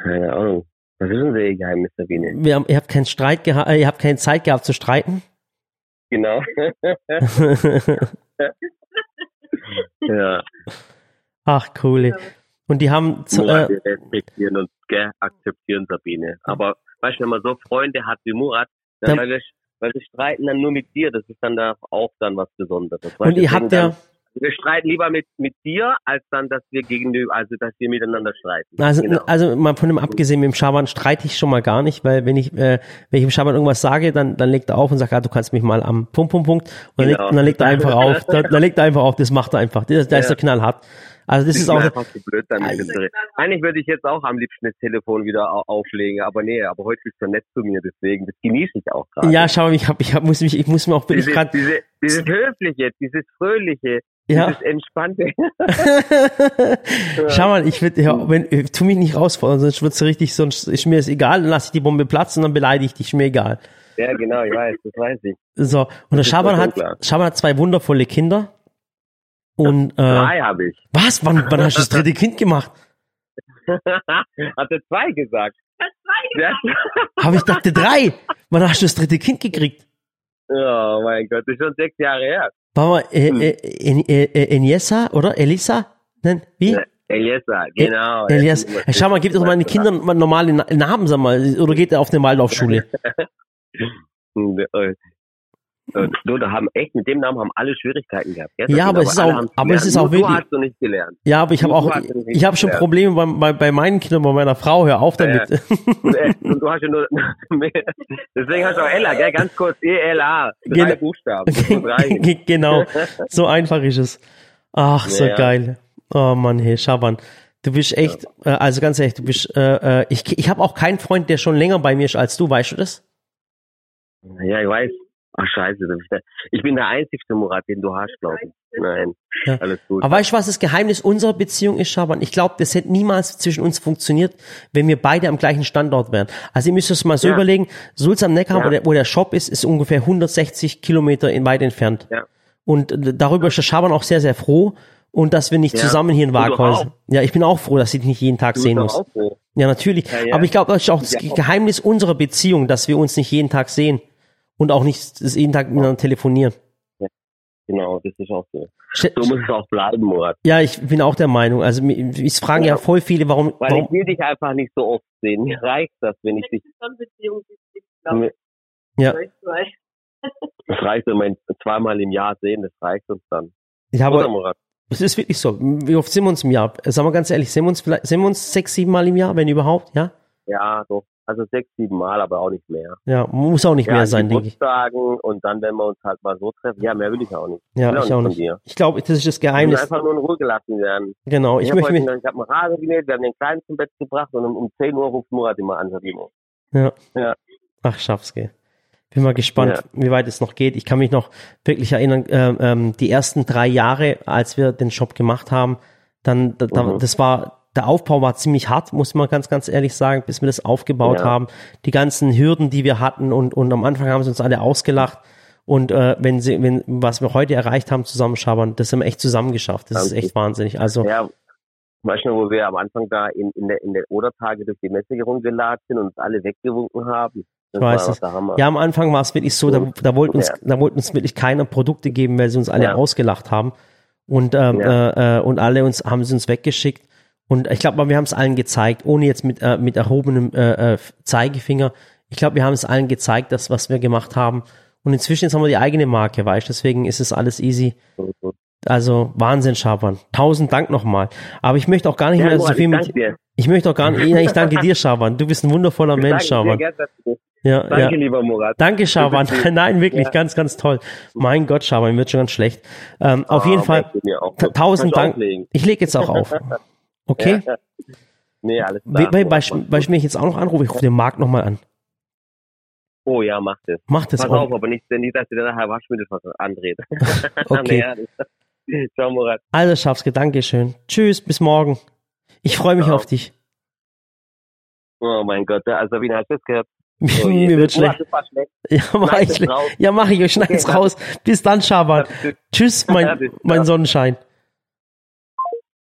Keine Ahnung. Was ist unser Ehegeheimnis, Sabine? Wir haben, ihr habt keinen Streit gehabt, ihr habt keine Zeit gehabt zu streiten? Genau. Ja. Ach, coole. Und die haben... Zu, Murat, wir respektieren uns, gell, akzeptieren, Sabine. Aber, weißt du, wenn man so Freunde hat wie Murat, dann, dann weil, wir, weil wir streiten dann nur mit dir, das ist dann da auch dann was Besonderes. Und ihr habt ja... Wir streiten lieber mit, mit dir, als dann, dass wir gegenüber, also, dass wir miteinander streiten. Also, genau. Also, mal von dem abgesehen, mit dem Schaban streite ich schon mal gar nicht, weil wenn ich, äh, wenn ich dem Schaban irgendwas sage, dann, dann legt er auf und sagt, ah, du kannst mich mal am Punkt, Punkt, Punkt, und, genau. legt, und dann legt er einfach auf, dann, dann legt er einfach auf, das macht er einfach, das, das ja. ist so knallhart. Also, das ich ist auch. So blöd, dann also, eigentlich würde ich jetzt auch am liebsten das Telefon wieder auflegen, aber nee, aber heute bist du nett zu mir, deswegen, das genieße ich auch gerade. Ja, schau, ich hab, ich hab, muss mich, ich muss mir auch, bin ich gerade. Diese, dieses höfliche, dieses fröhliche, ja. Dieses Entspannte. Schau mal, ich würde, ja, wenn, tu mich nicht rausfordern, sonst wird's richtig, sonst ist mir es egal, dann lasse ich die Bombe platzen, dann beleidige ich dich, ist mir egal. Ja, genau, ich weiß, das weiß ich. So, und das der Schaban hat, Schaban hat zwei wundervolle Kinder. Und, äh, drei habe ich. Was? Wann, wann hast du das dritte Kind gemacht? Hat er zwei gesagt? Hat zwei gesagt? Ja. Habe ich dachte drei. Wann hast du das dritte Kind gekriegt? Oh mein Gott, das ist schon sechs Jahre her. Warte mal, Eniesa oder Elisa? Nein, wie? Eniesa, genau. Elias. Schau mal, gibt es meinen Kindern normale Namen, sag mal, oder geht er auf eine Waldorfschule? So, da haben echt, mit dem Namen haben alle Schwierigkeiten gehabt. Gestern ja, aber es ist auch, aber es ist auch wirklich. Du hast du nicht gelernt. Ja, aber ich habe auch, ich habe schon Probleme bei, bei, bei meinen Kindern, bei meiner Frau. Hör auf damit. Ja, ja. Und, äh, und du hast ja nur, deswegen hast du auch Ella, gell, ganz kurz, E L A. Drei Gen- Buchstaben. Drei. Genau. So einfach ist es. Ach, so ja. Geil. Oh Mann, hey, Schaban. Du bist echt, ja. äh, also ganz ehrlich, du bist, äh, ich, ich habe auch keinen Freund, der schon länger bei mir ist als du, weißt du das? Ja, ich weiß. Ach scheiße, das ist der, ich bin der einzigste Murat, den du hast, glaube ich. Nein, ja. Alles gut. Aber weißt du, was das Geheimnis unserer Beziehung ist, Schaban? Ich glaube, das hätte niemals zwischen uns funktioniert, wenn wir beide am gleichen Standort wären. Also ihr müsst es mal so ja. überlegen, Sulz am Neckar, ja. wo, der, wo der Shop ist, ist ungefähr hundertsechzig Kilometer in weit entfernt. Ja. Und darüber ist der Schaban auch sehr, sehr froh. Und dass wir nicht ja. zusammen hier in Waghäusern. Ja, ich bin auch froh, dass ich dich nicht jeden Tag du sehen muss. Ja, natürlich. Ja, ja. Aber ich glaube, das ist auch das ja. Geheimnis unserer Beziehung, dass wir uns nicht jeden Tag sehen. Und auch nicht jeden Tag miteinander telefonieren. Ja, genau, das ist auch so. So muss es auch bleiben, Murat. Ja, ich bin auch der Meinung. Also ich frage ja voll viele, warum... Weil warum, ich will dich einfach nicht so oft sehen. Mir reicht das, wenn ich dich... Ja. Das reicht, wenn wir zweimal im Jahr sehen. Das reicht uns dann. Ja, aber oder, Murat? Es ist wirklich so. Wie oft sehen wir uns im Jahr? Sagen wir ganz ehrlich, sehen wir uns, vielleicht, sehen wir uns sechs, sieben Mal im Jahr, wenn überhaupt, ja? Ja, doch. Also sechs, sieben Mal, aber auch nicht mehr. Ja, muss auch nicht ja, mehr sein, denke ich. Sagen und dann, wenn wir uns halt mal so treffen, ja, mehr will ich auch nicht. Ja, ich, ich auch nicht. Dir. Ich glaube, das ist das Geheimnis. Wir müssen einfach nur in Ruhe gelassen werden. Genau. Ich, ich möchte mich... Dann, ich habe mir Haare genäht, wir haben den Kleinen zum Bett gebracht und um, um zehn Uhr ruft Murat immer an, Sabine. Ja. ja. Ach, schaff's, gell. Bin mal gespannt, ja. wie weit es noch geht. Ich kann mich noch wirklich erinnern, ähm, ähm, die ersten drei Jahre, als wir den Shop gemacht haben, dann, da, mhm. das war... Der Aufbau war ziemlich hart, muss man ganz, ganz ehrlich sagen, bis wir das aufgebaut ja. haben. Die ganzen Hürden, die wir hatten und, und am Anfang haben sie uns alle ausgelacht. Und äh, wenn sie, wenn was wir heute erreicht haben, zusammenschabern, das haben wir echt zusammengeschafft. Das Danke. Ist echt wahnsinnig. Also ja, weißt du, wo wir am Anfang da in, in der in der Odertage durch die Messe herumgeladen sind und uns alle weggewunken haben. Ich weiß es. Ja, am Anfang war es wirklich so, da, da wollte uns, ja. da wollte uns wirklich keiner Produkte geben, weil sie uns alle ja. ausgelacht haben und ähm, ja. äh, und alle uns haben sie uns weggeschickt. Und ich glaube, wir haben es allen gezeigt, ohne jetzt mit, äh, mit erhobenem äh, Zeigefinger. ich glaube, wir haben es allen gezeigt, das, was wir gemacht haben. Und inzwischen jetzt haben wir die eigene Marke, weißt du, deswegen ist es alles easy. Also Wahnsinn, Schaban. Tausend Dank nochmal. Aber ich möchte auch gar nicht ja, mehr so viel mit. Dir. Ich möchte auch gar nicht. Ich danke dir, Schaban. Du bist ein wundervoller ich Mensch, Schaban. Dir, ja, danke, ja. lieber Murat. Danke, Schaban. Nein, wirklich, ja. ganz, ganz toll. Mein Gott, Schaban, mir wird schon ganz schlecht. Ähm, auf oh, jeden Fall, tausend Dank. Auflegen. Ich lege jetzt auch auf. Okay? Ja. Nee, alles klar. Weil, weil, weil ich mich jetzt auch noch anrufe, ich rufe den Marc nochmal an. Oh ja, mach das. Mach das Pass auch. Pass auf, aber nicht, nicht dass du dann nachher Waschmittel andreht. Okay. Ciao, Murat. Alles Schafske, danke schön. Tschüss, bis morgen. Ich freue mich oh. auf dich. Oh mein Gott, also Sabine hat es gehört. Oh, mir wird schlecht. schlecht. Ja, mach ich, schle- ja, mach ich, ich schneid's raus. Bis dann, Schaban. Tschüss, mein, mein Sonnenschein.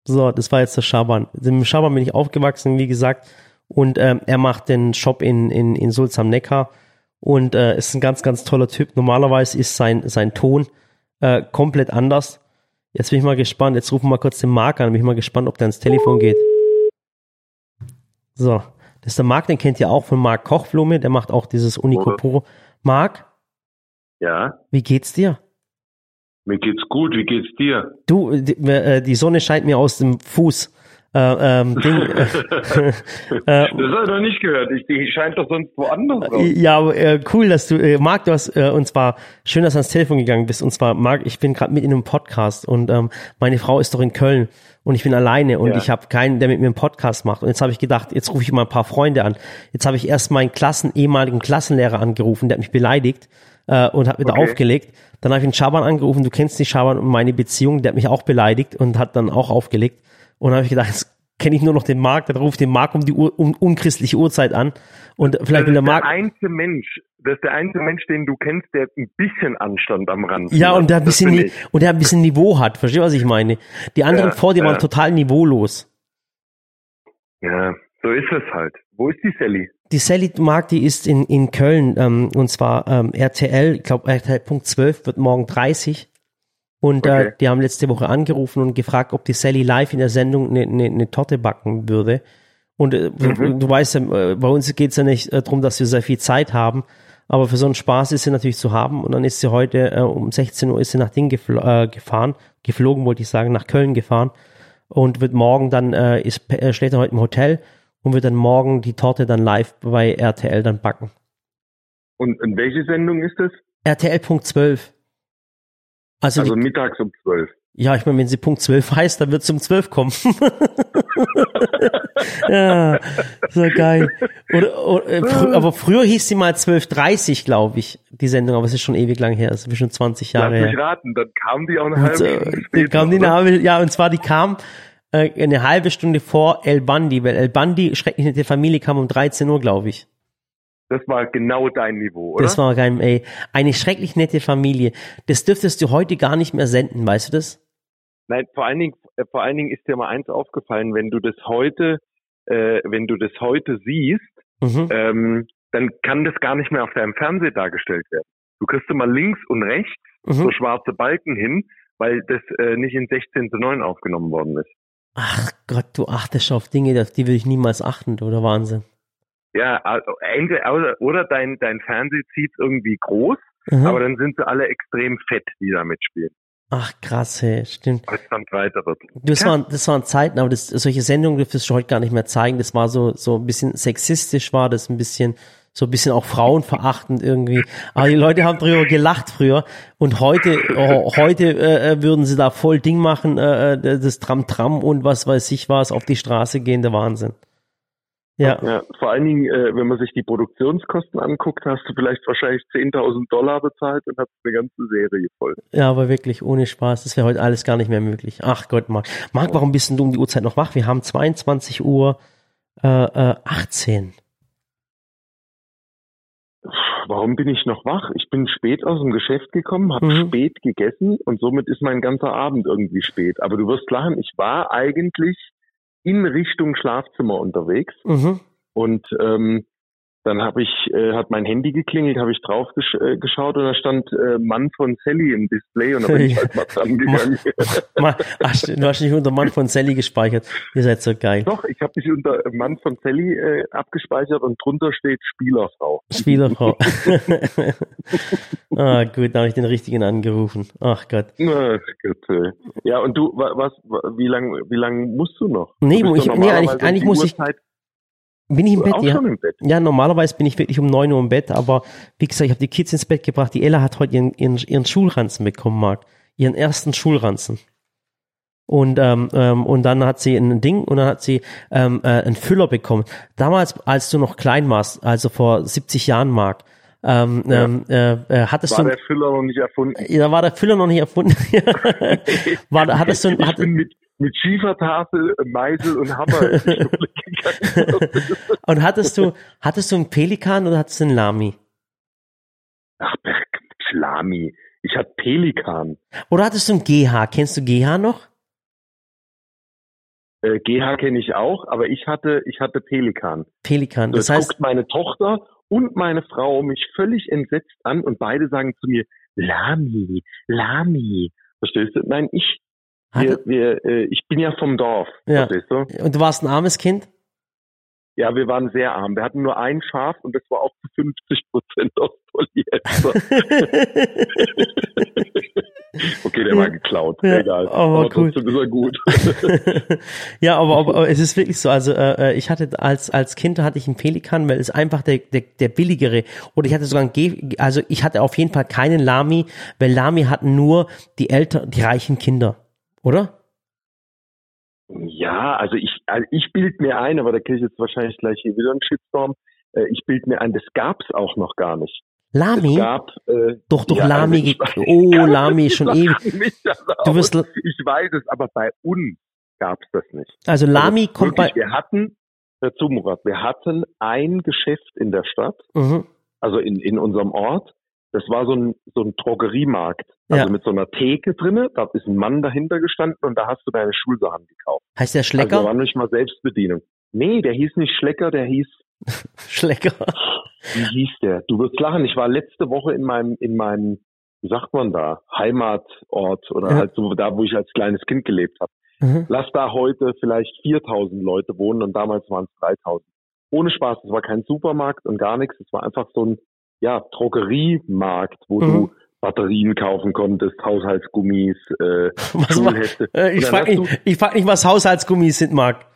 So, das war jetzt der Schaban. Dem Schaban bin ich aufgewachsen, wie gesagt. Und ähm, er macht den Shop in, in, in Sulz am Neckar. Und äh, ist ein ganz, ganz toller Typ. Normalerweise ist sein, sein Ton äh, komplett anders. Jetzt bin ich mal gespannt. Jetzt rufen wir mal kurz den Marc an. Bin ich mal gespannt, ob der ans Telefon geht. So. Das ist der Marc, den kennt ihr auch von Marc Kochblume. Der macht auch dieses Unico Puro. Marc? Ja? Wie geht's dir? Mir geht's gut. Wie geht's dir? Du, die, äh, die Sonne scheint mir aus dem Fuß. Äh, ähm, Ding, äh, das habe ich noch nicht gehört. Ich, ich scheint doch sonst woanders raus. Ja, aber, äh, cool, dass du, äh, Marc, du hast äh, und zwar schön, dass du ans Telefon gegangen bist. Und zwar, Marc, ich bin gerade mit in einem Podcast und ähm, meine Frau ist doch in Köln und ich bin alleine und ja. ich habe keinen, der mit mir einen Podcast macht. Und jetzt habe ich gedacht, jetzt rufe ich mal ein paar Freunde an. Jetzt habe ich erst meinen Klassen, ehemaligen Klassenlehrer angerufen, der hat mich beleidigt äh, und hat mir okay. da aufgelegt. Dann habe ich den Schaban angerufen, du kennst den Schaban und meine Beziehung, der hat mich auch beleidigt und hat dann auch aufgelegt. Und da habe ich gedacht, jetzt kenne ich nur noch den Marc, dann ruft den Marc um die Uhr, um unchristliche Uhrzeit an. Und vielleicht will der Marc. Das ist der einzige Mensch, das ist der einzige Mensch, den du kennst, der ein bisschen Anstand am Rand hat. Ja, und der ein bisschen, Ni- und der ein bisschen Niveau hat. Verstehst du, was ich meine? Die anderen ja, vor dir ja. waren total niveaulos. Ja, so ist es halt. Wo ist die Sally? Die Sally, Marc, die ist in, in Köln, ähm, und zwar, ähm, R T L, ich glaube, R T L Punkt zwölf wird morgen dreißig. Und okay. äh, die haben letzte Woche angerufen und gefragt, ob die Sally live in der Sendung eine ne, ne Torte backen würde. Und äh, mhm. du weißt ja, bei uns geht es ja nicht äh, darum, dass wir sehr viel Zeit haben, aber für so einen Spaß ist sie natürlich zu haben. Und dann ist sie heute äh, um sechzehn Uhr ist sie nach Ding gefl- äh, gefahren, geflogen wollte ich sagen, nach Köln gefahren und wird morgen dann, äh, ist, äh, schläft er heute im Hotel und wird dann morgen die Torte dann live bei R T L dann backen. Und in welche Sendung ist das? R T L Punkt zwölf. Also, also die, mittags um zwölf. Ja, ich meine, wenn sie Punkt zwölf heißt, dann wird es um zwölf kommen. Ja, so geil. Oder, oder, fr- aber früher hieß sie mal zwölf Uhr dreißig, glaube ich, die Sendung, aber es ist schon ewig lang her, es ist schon zwanzig Jahre her. Lass mich raten, dann kam die auch eine halbe Stunde später. Kam die eine halbe, ja, und zwar die kam äh, eine halbe Stunde vor El Bandi, weil El Bandi, schrecklich nette Familie, kam um dreizehn Uhr, glaube ich. Das war genau dein Niveau, oder? Das war kein, ey, eine schrecklich nette Familie. Das dürftest du heute gar nicht mehr senden, weißt du das? Nein, vor allen Dingen, vor allen Dingen ist dir mal eins aufgefallen, wenn du das heute, äh, wenn du das heute siehst, mhm. ähm, dann kann das gar nicht mehr auf deinem Fernseher dargestellt werden. Du kriegst immer links und rechts mhm. so schwarze Balken hin, weil das äh, nicht in sechzehn zu neun aufgenommen worden ist. Ach Gott, du achtest auf Dinge, auf die würde ich niemals achten, oder Wahnsinn. Ja, also, oder dein, dein Fernseher zieht irgendwie groß, mhm. aber dann sind sie alle extrem fett, die da mitspielen. Ach krass, hey, stimmt. Das waren, das waren, das waren Zeiten, aber das, solche Sendungen dürftest du heute gar nicht mehr zeigen. Das war so, so ein bisschen sexistisch, war das ein bisschen, so ein bisschen auch frauenverachtend irgendwie. Aber die Leute haben drüber gelacht früher und heute, oh, heute äh, würden sie da voll Ding machen, äh, das Tram-Tram und was weiß ich was, auf die Straße gehen, der Wahnsinn. Ja. ja, vor allen Dingen, äh, wenn man sich die Produktionskosten anguckt, hast du vielleicht wahrscheinlich zehntausend Dollar bezahlt und hast eine ganze Serie voll. Ja, aber wirklich, ohne Spaß, das wäre heute alles gar nicht mehr möglich. Ach Gott, Marc. Marc, warum bist denn du um die Uhrzeit noch wach? Wir haben zweiundzwanzig Uhr äh, äh, achtzehn. Warum bin ich noch wach? Ich bin spät aus dem Geschäft gekommen, habe mhm. spät gegessen und somit ist mein ganzer Abend irgendwie spät. Aber du wirst lachen, ich war eigentlich in Richtung Schlafzimmer unterwegs mhm. und ähm, Dann habe ich, äh, hat mein Handy geklingelt, habe ich drauf gesch- äh, geschaut und da stand äh, Mann von Sally im Display und da bin ich halt mal dran gegangen. Man, hast, du hast nicht unter Mann von Sally gespeichert. Ihr seid so geil. Doch, ich habe mich unter Mann von Sally äh, abgespeichert und drunter steht Spielerfrau. Spielerfrau. Ah, gut, da habe ich den richtigen angerufen. Ach Gott. Na, Gott. Ja, und du, was, wie lange wie lang musst du noch? Nee, du ich, nee eigentlich, eigentlich muss ich... Bin ich im Bett? Auch ja. Schon im Bett? Ja, normalerweise bin ich wirklich um neun Uhr im Bett, aber wie gesagt, ich habe die Kids ins Bett gebracht. Die Ella hat heute ihren, ihren, ihren Schulranzen bekommen, Marc. Ihren ersten Schulranzen. Und ähm, ähm, und dann hat sie ein Ding und dann hat sie ähm, äh, einen Füller bekommen. Damals, als du noch klein warst, also vor siebzig Jahren, Marc, ähm, ja. ähm, äh, äh, hattest war du... War der Füller noch nicht erfunden? Ja, war der Füller noch nicht erfunden. war, hattest du... Hat, Mit Schiefertafel, Meisel und Hammer in die Schule gegangen. Und hattest du, hattest du einen Pelikan oder hattest du einen Lamy? Ach, Lamy. Ich hatte Pelikan. Oder hattest du einen G H? Kennst du G H noch? Äh, G H kenne ich auch, aber ich hatte, ich hatte Pelikan. Pelikan. Das, das heißt, guckt meine Tochter und meine Frau mich völlig entsetzt an und beide sagen zu mir, Lamy, Lamy. Verstehst du? Nein, ich. Wir, wir, äh, ich bin ja vom Dorf. Ja. Verstehst du? Und du warst ein armes Kind? Ja, wir waren sehr arm. Wir hatten nur ein Schaf und das war auch zu fünfzig Prozent aus Polyester. Okay, der war geklaut. Ja. Egal. Aber, aber cool. Trotzdem ist er gut. Ja, aber, aber, aber es ist wirklich so. Also äh, ich hatte als als Kind hatte ich einen Pelikan, weil es einfach der, der der billigere. Oder ich hatte sogar einen G. Also ich hatte auf jeden Fall keinen Lamy, weil Lamy hatten nur die Eltern, die reichen Kinder. Oder? Ja, also ich, also ich bilde mir ein, aber da kriege ich jetzt wahrscheinlich gleich hier wieder einen Shitstorm. Ich bilde mir ein, das gab es auch noch gar nicht. Lamy? Es gab, äh, doch, doch, ja, Lamy. Ge- oh, Lamy, schon ewig. Du wirst l- ich weiß es, aber bei uns gab es das nicht. Also Lamy also, kommt wirklich, bei... Wir hatten, dazu Murat, wir hatten ein Geschäft in der Stadt, mhm. also in, in unserem Ort. Das war so ein, so ein Drogeriemarkt. Also ja. Mit so einer Theke drinne, da ist ein Mann dahinter gestanden und da hast du deine Schulsachen gekauft. Heißt der Schlecker? Also war nicht mal Selbstbedienung. Nee, der hieß nicht Schlecker, der hieß... Schlecker? Wie hieß der? Du wirst lachen, ich war letzte Woche in meinem, in meinem, wie sagt man da, Heimatort oder ja. halt so da, wo ich als kleines Kind gelebt habe. Mhm. Lass da heute vielleicht viertausend Leute wohnen und damals waren es dreitausend. Ohne Spaß, es war kein Supermarkt und gar nichts, es war einfach so ein, ja, Drogeriemarkt, wo mhm. du Batterien kaufen konntest, Haushaltsgummis, äh, Schulhefte. Äh, ich frage nicht, ich frag nicht, was Haushaltsgummis sind, Marc.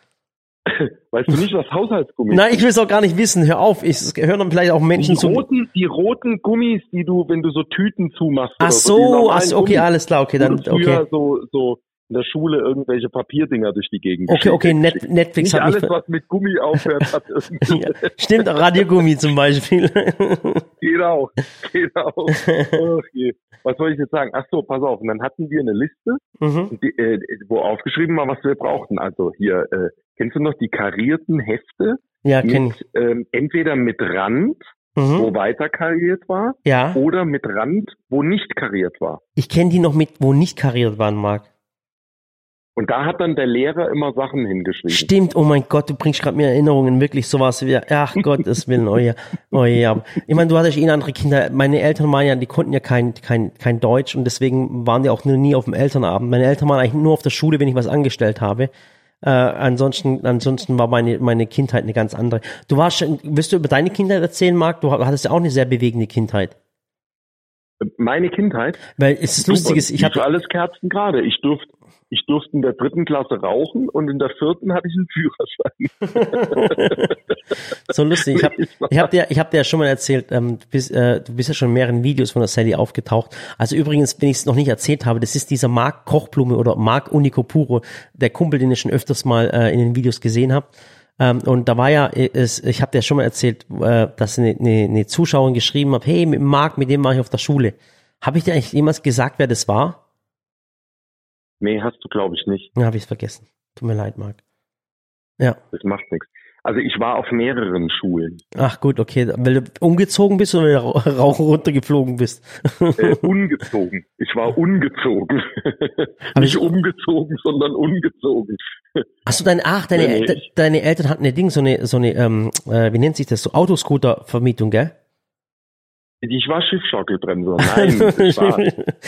Weißt du nicht, was Haushaltsgummis sind? Nein, ich will es auch gar nicht wissen. Hör auf, ich höre dann vielleicht auch Menschen die zu. Roten, die roten Gummis, die du, wenn du so Tüten zumachst. Ach so, ach so okay, Gummis, alles klar, okay, dann, okay. Früher so, so in der Schule irgendwelche Papierdinger durch die Gegend. Okay, okay, Net- Netflix nicht hat alles, nicht ver- was mit Gummi aufhört, hat ja, stimmt, Radiogummi zum Beispiel. Genau, genau. Okay. Was soll ich jetzt sagen? Ach so, pass auf. Und dann hatten wir eine Liste, mhm. die, äh, wo aufgeschrieben war, was wir brauchten. Also hier, äh, kennst du noch die karierten Hefte? Ja, kenn ich. Ähm, entweder mit Rand, mhm. wo weiter kariert war, ja. oder mit Rand, wo nicht kariert war. Ich kenne die noch mit, wo nicht kariert waren, Marc. Und da hat dann der Lehrer immer Sachen hingeschrieben. Stimmt, oh mein Gott, du bringst gerade mir Erinnerungen, wirklich sowas wie, ach Gottes Willen, oh ja, oh ja. Ich meine, du hattest eh andere Kinder, meine Eltern waren ja, die konnten ja kein, kein, kein Deutsch und deswegen waren die auch nie auf dem Elternabend. Meine Eltern waren eigentlich nur auf der Schule, wenn ich was angestellt habe. Äh, ansonsten, ansonsten war meine, meine Kindheit eine ganz andere. Du warst, willst du über deine Kindheit erzählen, Marc? Du hattest ja auch eine sehr bewegende Kindheit. Meine Kindheit? Weil es ist lustig, ich hatte alles Kerzen gerade. Ich durfte Ich durfte in der dritten Klasse rauchen und in der vierten hatte ich einen Führerschein. So lustig. Ich habe ich hab dir, ich hab dir ja schon mal erzählt, ähm, du, bist, äh, du bist ja schon in mehreren Videos von der Sally aufgetaucht. Also übrigens, wenn ich es noch nicht erzählt habe, das ist dieser Marc Kochblume oder Marc Unico Puro, der Kumpel, den ich schon öfters mal äh, in den Videos gesehen habe. Ähm, und da war ja, es, ich habe dir ja schon mal erzählt, äh, dass eine, eine, eine Zuschauerin geschrieben hat, hey, mit Marc, mit dem war ich auf der Schule. Habe ich dir eigentlich jemals gesagt, wer das war? Nee, hast du, glaube ich, nicht. Ja, habe ich es vergessen. Tut mir leid, Marc. Ja. Das macht nichts. Also ich war auf mehreren Schulen. Ach gut, okay. Weil du umgezogen bist oder weil du runtergeflogen bist? Äh, ungezogen. Ich war ungezogen. Nicht ich... umgezogen, sondern ungezogen. Achso, dein, ach, deine, nee, de, deine Eltern hatten ein Ding, so eine, so eine ähm, äh, wie nennt sich das, so Autoscooter-Vermietung, gell? Ich war Schiffschaukelbremser. Nein, ich war,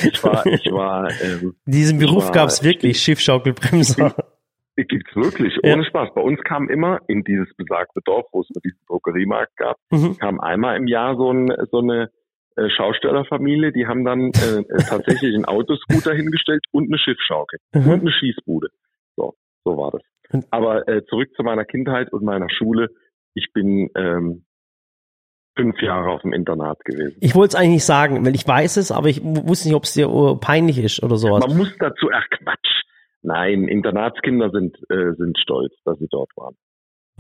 ich war, ich war ähm, diesen Beruf gab es wirklich, Schiffschaukelbremser. Gibt's wirklich, ohne ja. Spaß. Bei uns kam immer in dieses besagte Dorf, wo es nur diesen Drogeriemarkt gab, mhm. kam einmal im Jahr so, ein, so eine äh, Schaustellerfamilie, die haben dann äh, tatsächlich einen Autoscooter hingestellt und eine Schiffschaukel mhm. und eine Schießbude. So, so war das. Aber äh, zurück zu meiner Kindheit und meiner Schule. Ich bin ähm, fünf Jahre auf dem Internat gewesen. Ich wollte es eigentlich nicht sagen, weil ich weiß es, aber ich wusste nicht, ob es dir peinlich ist oder sowas. Man muss dazu, ach Quatsch. Nein, Internatskinder sind äh, sind stolz, dass sie dort waren.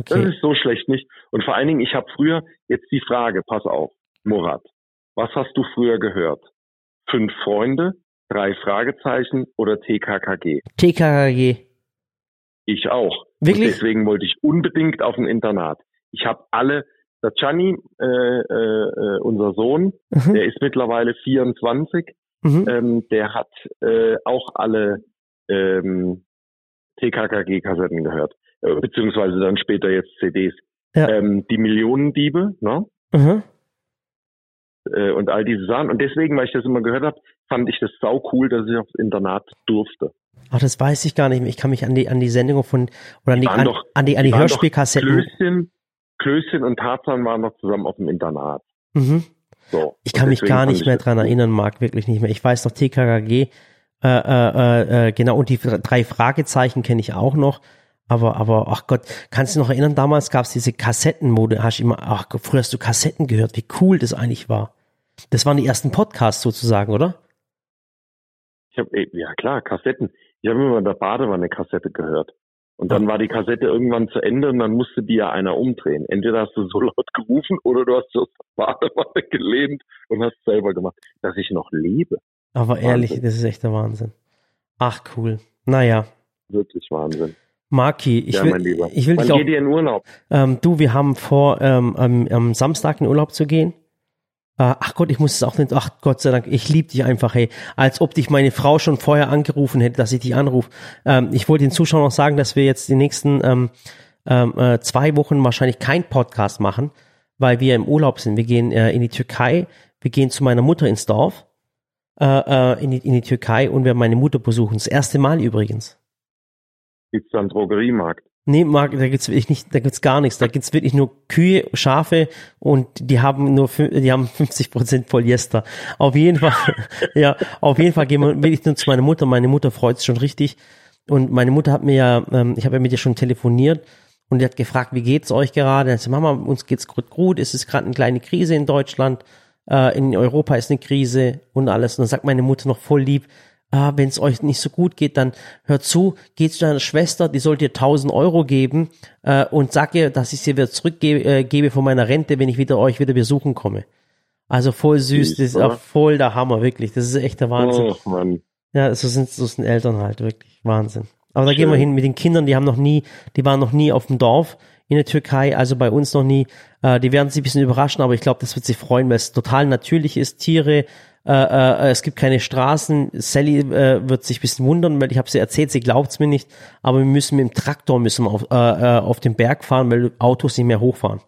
Okay. Das ist so schlecht nicht. Und vor allen Dingen, ich habe früher, jetzt die Frage, pass auf, Murat, was hast du früher gehört? Fünf Freunde, drei Fragezeichen oder T K K G? T K K G. Ich auch. Wirklich? Und deswegen wollte ich unbedingt auf ein Internat. Ich habe alle, der Gianni, äh, äh, unser Sohn, mhm. der ist mittlerweile vierundzwanzig, mhm. ähm, der hat äh, auch alle Ähm, T K K G-Kassetten gehört, äh, beziehungsweise dann später jetzt C Ds. Ja. Ähm, die Millionendiebe, ne? Mhm. Äh, und all diese Sachen. Und deswegen, weil ich das immer gehört habe, fand ich das sau cool, dass ich aufs Internat durfte. Ach, das weiß ich gar nicht mehr. Ich kann mich an die an die Sendung von oder an die, an, doch, an die an die Hörspielkassetten. Klößchen, Klößchen und Tarzan waren noch zusammen auf dem Internat. Mhm. So. Ich kann mich gar nicht mehr dran erinnern, Marc, wirklich nicht mehr. Ich weiß noch T K K G. Äh, äh, äh, genau, und die drei Fragezeichen kenne ich auch noch, aber, aber, ach Gott, kannst du dich noch erinnern, damals gab es diese Kassettenmode, hast immer, ach, früher hast du Kassetten gehört, wie cool das eigentlich war. Das waren die ersten Podcasts sozusagen, oder? Ich hab, ja klar, Kassetten. Ich habe immer in der Badewanne Kassette gehört. Und dann war die Kassette irgendwann zu Ende und dann musste die ja einer umdrehen. Entweder hast du so laut gerufen oder du hast so aus der Badewanne gelehnt und hast selber gemacht, dass ich noch lebe. Aber ehrlich, Wahnsinn. Das ist echt der Wahnsinn. Ach, cool. Naja. Wirklich Wahnsinn. Marki, ich ja, will, mein Lieber. Ich will dich auch... Wann geht ihr in Urlaub? Ähm, du, wir haben vor, ähm, am, am Samstag in Urlaub zu gehen. Äh, ach Gott, ich muss es auch nicht... Ach Gott sei Dank, ich liebe dich einfach, hey. Als ob dich meine Frau schon vorher angerufen hätte, dass ich dich anrufe. Ähm, ich wollte den Zuschauern noch sagen, dass wir jetzt die nächsten ähm, äh, zwei Wochen wahrscheinlich keinen Podcast machen, weil wir im Urlaub sind. Wir gehen äh, in die Türkei, wir gehen zu meiner Mutter ins Dorf. In die, in die Türkei und wir meine Mutter besuchen. Das erste Mal übrigens. Gibt's da einen Drogeriemarkt? Nee, Marc, da gibt's wirklich nicht, da gibt's gar nichts. Da gibt's wirklich nur Kühe, Schafe und die haben nur, die haben fünfzig Prozent Polyester. Auf jeden Fall, ja, auf jeden Fall gehen wir wirklich nur zu meiner Mutter. Meine Mutter freut's schon richtig. Und meine Mutter hat mir ja, ähm, ich habe ja mit ihr schon telefoniert und die hat gefragt, wie geht's euch gerade? Dann hat sie gesagt, Mama, uns geht's gut, gut. Es ist gerade eine kleine Krise in Deutschland. In Europa ist eine Krise und alles. Und dann sagt meine Mutter noch voll lieb, ah, wenn es euch nicht so gut geht, dann hört zu, geht zu deiner Schwester, die soll dir tausend Euro geben äh, und sag ihr, dass ich sie wieder zurückgebe äh, gebe von meiner Rente, wenn ich wieder euch wieder besuchen komme. Also voll süß, süß das ist auch voll der Hammer, wirklich. Das ist echt der Wahnsinn. Oh, Mann. Ja, so sind, so sind Eltern halt, wirklich. Wahnsinn. Aber da Schön. Gehen wir hin mit den Kindern, die haben noch nie, die waren noch nie auf dem Dorf in der Türkei, also bei uns noch nie. Äh, die werden sich ein bisschen überraschen, aber ich glaube, das wird sie freuen, weil es total natürlich ist. Tiere, äh, äh, es gibt keine Straßen. Sally äh, wird sich ein bisschen wundern, weil ich habe sie erzählt, sie glaubt es mir nicht, aber wir müssen mit dem Traktor müssen auf, äh, auf den Berg fahren, weil Autos nicht mehr hochfahren.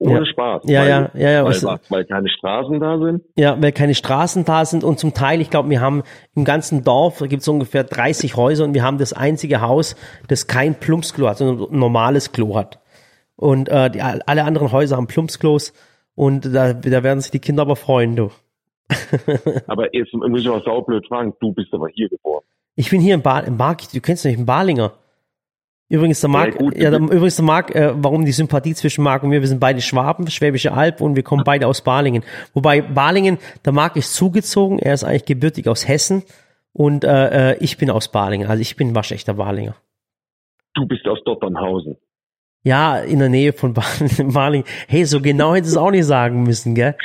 Ohne ja. Spaß. Ja, weil, ja, ja, ja. Weil, weil, weil keine Straßen da sind? Ja, weil keine Straßen da sind und zum Teil, ich glaube, wir haben im ganzen Dorf, da gibt es ungefähr dreißig Häuser und wir haben das einzige Haus, das kein Plumpsklo hat, sondern ein normales Klo hat. Und äh, die, alle anderen Häuser haben Plumpsklos und da, da werden sich die Kinder aber freuen, du. Aber jetzt muss ich auch saublöd fragen, du bist aber hier geboren. Ich bin hier in Balingen, du kennst mich, in Balingen. Übrigens der Marc, ja, ja, übrigens der Marc äh, warum die Sympathie zwischen Marc und mir, wir sind beide Schwaben, Schwäbische Alb und wir kommen beide aus Balingen. Wobei Balingen, der Marc ist zugezogen, er ist eigentlich gebürtig aus Hessen und äh, ich bin aus Balingen, also ich bin ein waschechter Balinger. Du bist aus Dotternhausen. Ja, in der Nähe von Balingen. Hey, so genau hättest du es auch nicht sagen müssen, gell?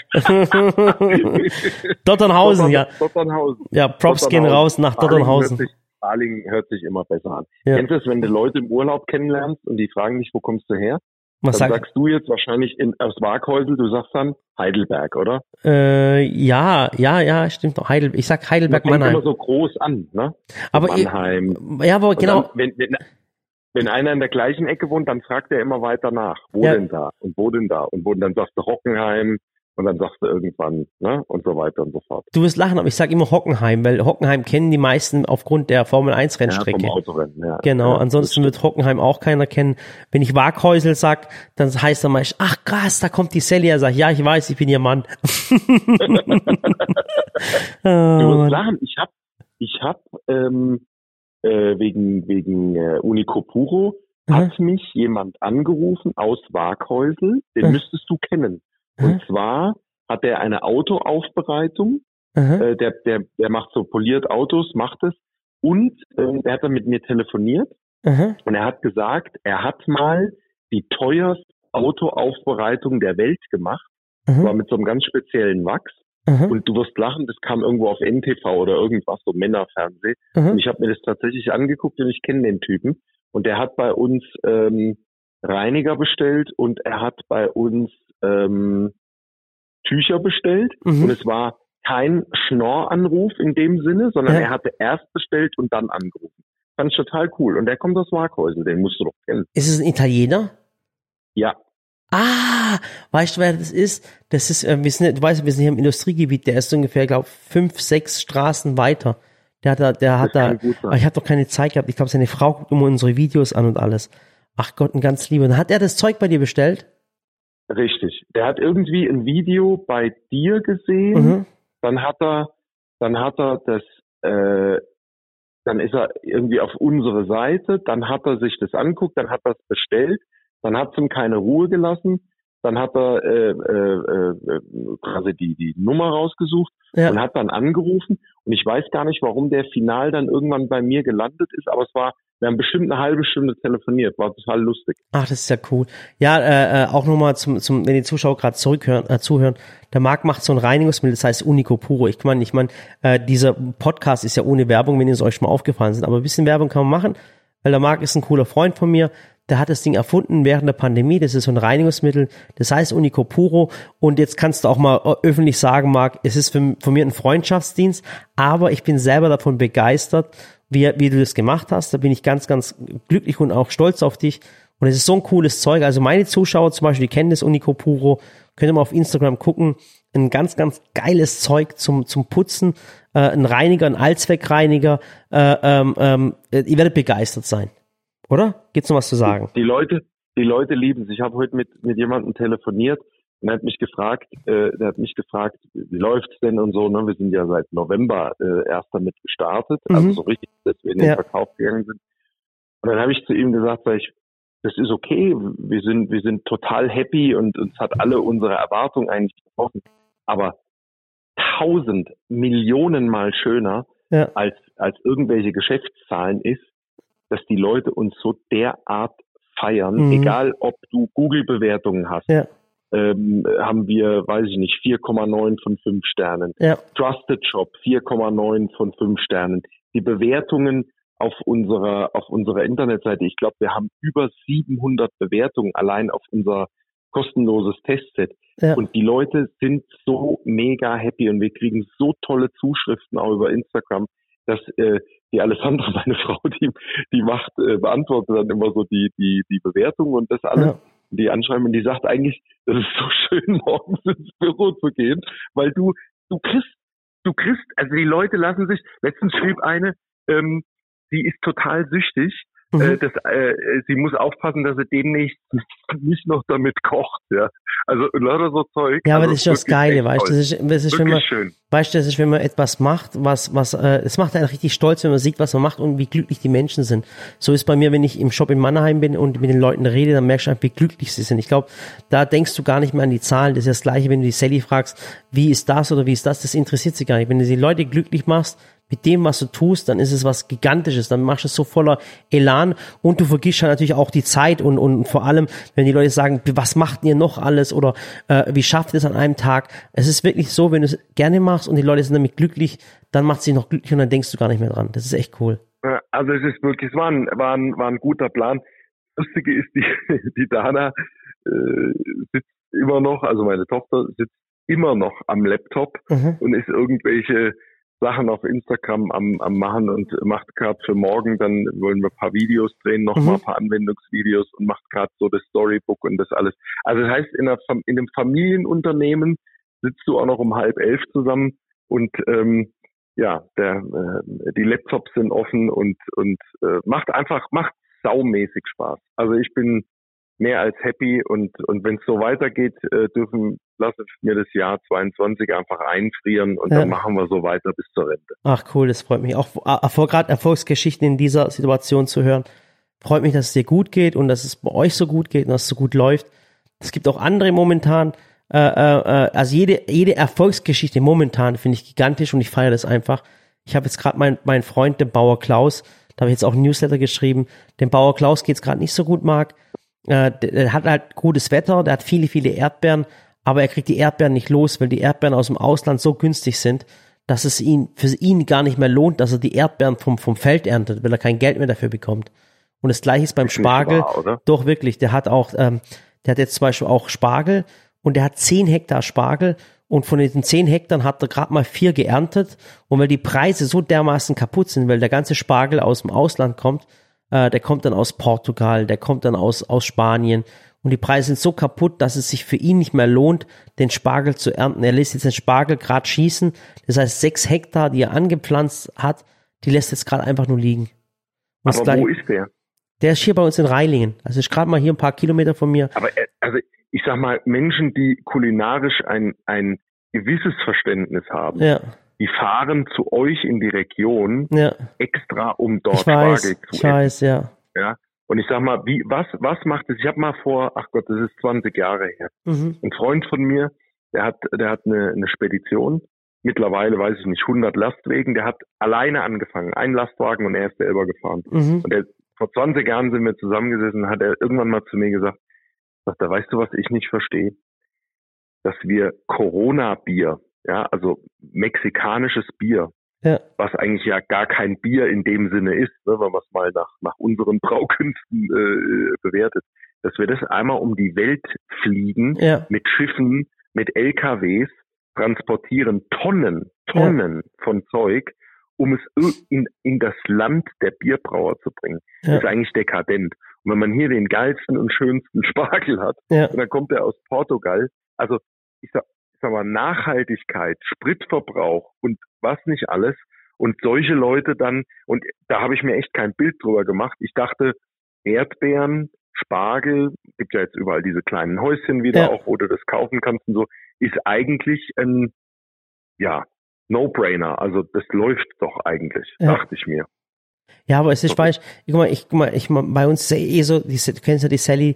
Dotternhausen, ja. Dotternhausen. Ja, Props Dotternhausen. Gehen raus nach Dotternhausen. Balingen hört sich immer besser an. Ja. Kennst du es, wenn du Leute im Urlaub kennenlernst und die fragen dich, wo kommst du her? Was dann sag sagst du jetzt wahrscheinlich in, aus Waghäusel, du sagst dann Heidelberg, oder? Äh, ja, ja, ja, stimmt noch. Heidel, ich sag Heidelberg, das Mannheim. Das immer so groß an, ne? Aber Mannheim. Ich, ja, aber genau. Dann, wenn, wenn, wenn einer in der gleichen Ecke wohnt, dann fragt er immer weiter nach. Wo ja. denn da? Und wo denn da? Und wo, dann sagst du Hockenheim. Und dann sagst du irgendwann, ne, und so weiter und so fort. Du wirst lachen, aber ich sage immer Hockenheim, weil Hockenheim kennen die meisten aufgrund der Formel eins Rennstrecke. Ja, vom Autorennen, ja. Genau, ja, ansonsten wird Hockenheim auch keiner kennen. Wenn ich Waghäusel sag, dann heißt er mal, ach krass, da kommt die Sally. Er sagt, ja, ich weiß, ich bin ihr Mann. Du wirst lachen, ich habe ich hab, ähm, äh, wegen, wegen äh, Unico Puro, mhm. hat mich jemand angerufen aus Waghäusel, den mhm. müsstest du kennen. Und zwar hat er eine Autoaufbereitung, äh, der, der, der macht so poliert Autos, macht es. Und äh, er hat dann mit mir telefoniert. Aha. Und er hat gesagt, er hat mal die teuerste Autoaufbereitung der Welt gemacht. Aha. War mit so einem ganz speziellen Wachs. Aha. Und du wirst lachen, das kam irgendwo auf N T V oder irgendwas, so Männerfernsehen. Aha. Und ich habe mir das tatsächlich angeguckt und ich kenne den Typen. Und der hat bei uns ähm, Reiniger bestellt und er hat bei uns Ähm, Tücher bestellt mhm. und es war kein Schnorranruf in dem Sinne, sondern ja. er hatte erst bestellt und dann angerufen. Fand ich total cool. Und der kommt aus Waghäusel, den musst du doch kennen. Ist es ein Italiener? Ja. Ah, weißt du, wer das ist? Das ist, äh, wir sind, du weißt, wir sind hier im Industriegebiet, der ist ungefähr, glaube ich, fünf, sechs Straßen weiter. Der hat da, der hat da, ich habe doch keine Zeit gehabt, ich glaube, seine Frau guckt immer unsere Videos an und alles. Ach Gott, ein ganz lieber. Und hat er das Zeug bei dir bestellt? Richtig. Der hat irgendwie ein Video bei dir gesehen, mhm. dann hat er, dann hat er das, äh, dann ist er irgendwie auf unsere Seite, dann hat er sich das anguckt, dann hat er es bestellt, dann hat es ihm keine Ruhe gelassen, dann hat er äh, äh, äh, quasi die, die Nummer rausgesucht ja. und hat dann angerufen und ich weiß gar nicht, warum der final dann irgendwann bei mir gelandet ist, aber es war wir haben bestimmt eine halbe Stunde telefoniert, war total lustig. Ach, das ist ja cool. Ja, äh, äh, auch nochmal zum, zum, wenn die Zuschauer gerade zurückhören, äh, zuhören, der Marc macht so ein Reinigungsmittel, das heißt Unico Puro. Ich meine, ich meine, äh, dieser Podcast ist ja ohne Werbung, wenn ihr es euch schon mal aufgefallen sind, aber ein bisschen Werbung kann man machen, weil der Marc ist ein cooler Freund von mir, der hat das Ding erfunden während der Pandemie, das ist so ein Reinigungsmittel, das heißt Unico Puro und jetzt kannst du auch mal öffentlich sagen, Marc, es ist für, von mir ein Freundschaftsdienst, aber ich bin selber davon begeistert, wie, wie du das gemacht hast, da bin ich ganz, ganz glücklich und auch stolz auf dich und es ist so ein cooles Zeug, also meine Zuschauer zum Beispiel, die kennen das Unico Puro, könnt ihr mal auf Instagram gucken, ein ganz, ganz geiles Zeug zum zum Putzen, äh, ein Reiniger, ein Allzweckreiniger, äh, ähm, ähm, ihr werdet begeistert sein. Oder? Gibt's noch was zu sagen? Die Leute, die Leute lieben sich. Ich habe heute mit mit jemandem telefoniert und er hat mich gefragt, äh, der hat mich gefragt, wie läuft's denn und so. Ne? Wir sind ja seit November äh, erst damit gestartet, mhm. also so richtig, dass wir in den ja. Verkauf gegangen sind. Und dann habe ich zu ihm gesagt, sag ich, das ist okay. Wir sind wir sind total happy und uns hat alle unsere Erwartungen eigentlich getroffen. Aber tausend Millionen mal schöner ja. als als irgendwelche Geschäftszahlen ist, dass die Leute uns so derart feiern, mhm. egal ob du Google-Bewertungen hast, ja. ähm, haben wir, weiß ich nicht, vier Komma neun von fünf Sternen, ja. Trusted Shop vier Komma neun von fünf Sternen, die Bewertungen auf unserer auf unserer Internetseite, ich glaube, wir haben über siebenhundert Bewertungen allein auf unser kostenloses Testset ja. und die Leute sind so mega happy und wir kriegen so tolle Zuschriften auch über Instagram, dass äh, die Alessandra, meine Frau, die, die macht, äh, beantwortet dann immer so die, die, die Bewertungen und das alles. Ja. Die anschreiben und die sagt eigentlich, das ist so schön, morgens ins Büro zu gehen, weil du, du kriegst, du kriegst, also die Leute lassen sich, letztens schrieb eine, ähm, sie ist total süchtig, mhm. äh, das, äh, sie muss aufpassen, dass sie demnächst nicht noch damit kocht, ja. Also, Leute, so Zeug. Ja, aber das ist das Geile, weißt du, das ist, das ist wenn man, schön. Weißt du, das ist, wenn man etwas macht, was, was, äh, es macht einen richtig stolz, wenn man sieht, was man macht und wie glücklich die Menschen sind. So ist bei mir, wenn ich im Shop in Mannheim bin und mit den Leuten rede, dann merkst du einfach, wie glücklich sie sind. Ich glaube, da denkst du gar nicht mehr an die Zahlen. Das ist das Gleiche, wenn du die Sally fragst, wie ist das oder wie ist das, das interessiert sie gar nicht. Wenn du die Leute glücklich machst, mit dem, was du tust, dann ist es was Gigantisches, dann machst du es so voller Elan und du vergisst dann natürlich auch die Zeit und und vor allem, wenn die Leute sagen, was macht ihr noch alles oder äh, wie schafft ihr es an einem Tag? Es ist wirklich so, wenn du es gerne machst und die Leute sind damit glücklich, dann macht es dich noch glücklich und dann denkst du gar nicht mehr dran. Das ist echt cool. Ja, Also es ist wirklich, es war ein, war ein, war ein guter Plan. Das Lustige ist, die, die Dana äh, sitzt immer noch, also meine Tochter sitzt immer noch am Laptop mhm. und ist irgendwelche Sachen auf Instagram am, am machen und macht gerade für morgen, dann wollen wir ein paar Videos drehen, nochmal mhm. ein paar Anwendungsvideos und macht gerade so das Storybook und das alles. Also das heißt, in, einer, in einem Familienunternehmen sitzt du auch noch um halb elf zusammen und ähm, ja, der, äh, die Laptops sind offen und, und äh, macht einfach, macht saumäßig Spaß. Also ich bin mehr als happy und, und wenn es so weitergeht, äh, dürfen, lassen wir das Jahr zweiundzwanzig einfach einfrieren und ja. dann machen wir so weiter bis zur Rente. Ach cool, das freut mich. Auch Erfolg, gerade Erfolgsgeschichten in dieser Situation zu hören, freut mich, dass es dir gut geht und dass es bei euch so gut geht und dass es so gut läuft. Es gibt auch andere momentan, äh, äh, also jede, jede Erfolgsgeschichte momentan finde ich gigantisch und ich feiere das einfach. Ich habe jetzt gerade meinen mein Freund, den Bauer Klaus, da habe ich jetzt auch einen Newsletter geschrieben, dem Bauer Klaus geht es gerade nicht so gut, Marc. Äh, der hat halt gutes Wetter, der hat viele, viele Erdbeeren, aber er kriegt die Erdbeeren nicht los, weil die Erdbeeren aus dem Ausland so günstig sind, dass es ihn für ihn gar nicht mehr lohnt, dass er die Erdbeeren vom, vom Feld erntet, weil er kein Geld mehr dafür bekommt. Und das Gleiche ist beim Spargel. Wahr, doch, wirklich, der hat auch, ähm, der hat jetzt zum Beispiel auch Spargel und der hat zehn Hektar Spargel und von diesen zehn Hektar hat er gerade mal vier geerntet und weil die Preise so dermaßen kaputt sind, weil der ganze Spargel aus dem Ausland kommt, Uh, der kommt dann aus Portugal, der kommt dann aus, aus Spanien und die Preise sind so kaputt, dass es sich für ihn nicht mehr lohnt, den Spargel zu ernten. Er lässt jetzt den Spargel gerade schießen, das heißt sechs Hektar, die er angepflanzt hat, die lässt jetzt gerade einfach nur liegen. Was Aber gleich, wo ist der? Der ist hier bei uns in Reilingen, also ist gerade mal hier ein paar Kilometer von mir. Aber also ich sag mal, Menschen, die kulinarisch ein, ein gewisses Verständnis haben, ja. die fahren zu euch in die Region ja. extra, um dort Spargel zu essen. Ich weiß, ja. ja. Und ich sag mal, wie, was, was macht es? Ich habe mal vor, ach Gott, das ist zwanzig Jahre her. Mhm. Ein Freund von mir, der hat, der hat eine, eine Spedition. Mittlerweile weiß ich nicht, hundert Lastwagen. Der hat alleine angefangen, einen Lastwagen und er ist selber gefahren. Mhm. Und der, vor zwanzig Jahren sind wir zusammengesessen, hat er irgendwann mal zu mir gesagt, sagt er, weißt du, was ich nicht verstehe? Dass wir Corona-Bier, ja, also mexikanisches Bier, ja. was eigentlich ja gar kein Bier in dem Sinne ist, ne, wenn man es mal nach, nach unseren Braukünsten äh, bewertet, dass wir das einmal um die Welt fliegen, ja. mit Schiffen, mit L K Ws, transportieren Tonnen, Tonnen ja. von Zeug, um es in, in das Land der Bierbrauer zu bringen. Ja. Das ist eigentlich dekadent. Und wenn man hier den geilsten und schönsten Spargel hat, ja. und dann kommt er aus Portugal, also ich sag, Sag mal, Nachhaltigkeit, Spritverbrauch und was nicht alles und solche Leute dann, und da habe ich mir echt kein Bild drüber gemacht. Ich dachte, Erdbeeren, Spargel, gibt ja jetzt überall diese kleinen Häuschen wieder, ja. auch wo du das kaufen kannst und so, ist eigentlich ein, ja, No-Brainer. Also das läuft doch eigentlich, ja. dachte ich mir. Ja, aber es ist falsch. Guck mal, ich, guck mal, ich, bei uns ist ja eh so, die, du kennst ja die Sally,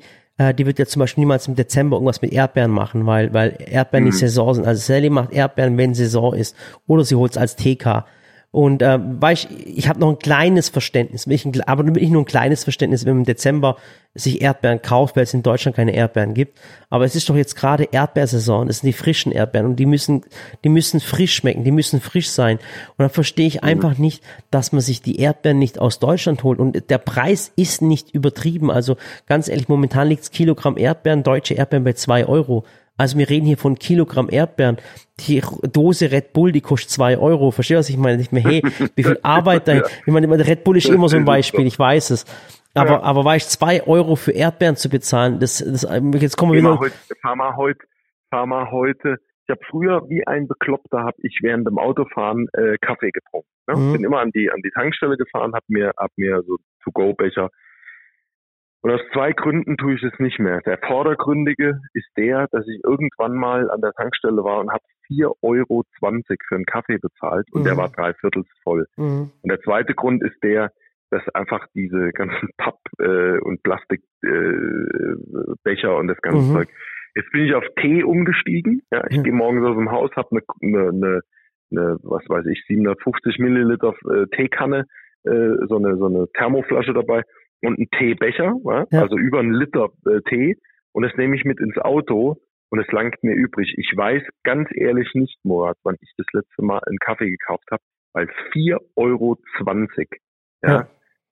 die wird ja zum Beispiel niemals im Dezember irgendwas mit Erdbeeren machen, weil, weil Erdbeeren mhm. nicht Saison sind. Also Sally macht Erdbeeren, wenn Saison ist. Oder sie holt es als T K. Und äh, weißt, ich habe noch ein kleines Verständnis, ich ein, aber nicht nur ein kleines Verständnis, wenn man im Dezember sich Erdbeeren kauft, weil es in Deutschland keine Erdbeeren gibt. Aber es ist doch jetzt gerade Erdbeersaison, das sind die frischen Erdbeeren und die müssen, die müssen frisch schmecken, die müssen frisch sein. Und dann verstehe ich mhm. einfach nicht, dass man sich die Erdbeeren nicht aus Deutschland holt und der Preis ist nicht übertrieben. Also ganz ehrlich, momentan liegt das Kilogramm Erdbeeren, deutsche Erdbeeren bei zwei Euro. Also wir reden hier von Kilogramm Erdbeeren, die Dose Red Bull, die kostet zwei Euro, verstehst du, was ich meine? Nicht mehr, hey, wie viel Arbeit da, ich meine, Red Bull ist immer so ein Beispiel, ich weiß es, aber, ja. aber weißt du, zwei Euro für Erdbeeren zu bezahlen, das, das, jetzt kommen wir wieder. Heute, fahr mal heute, fahr mal heute, ich habe früher wie ein Bekloppter, habe ich während dem Autofahren äh, Kaffee getrunken, ne? mhm. bin immer an die, an die Tankstelle gefahren, habe mir, hab mir so To-Go-Becher. Und aus zwei Gründen tue ich es nicht mehr. Der vordergründige ist der, dass ich irgendwann mal an der Tankstelle war und habe vier Euro zwanzig für einen Kaffee bezahlt und mhm. der war dreiviertels voll. Mhm. Und der zweite Grund ist der, dass einfach diese ganzen Papp- äh, und Plastikbecher äh, und das ganze mhm. Zeug. Jetzt bin ich auf Tee umgestiegen. Ja, ich mhm. gehe morgens aus dem Haus, habe eine, eine, eine, eine, was weiß ich, siebenhundertfünfzig Milliliter äh, Teekanne, äh, so eine so eine Thermoflasche dabei. Und ein Teebecher, ja? Ja. also über einen Liter äh, Tee. Und das nehme ich mit ins Auto und es langt mir übrig. Ich weiß ganz ehrlich nicht, Murat, wann ich das letzte Mal einen Kaffee gekauft habe, weil vier Euro zwanzig ja? Ja.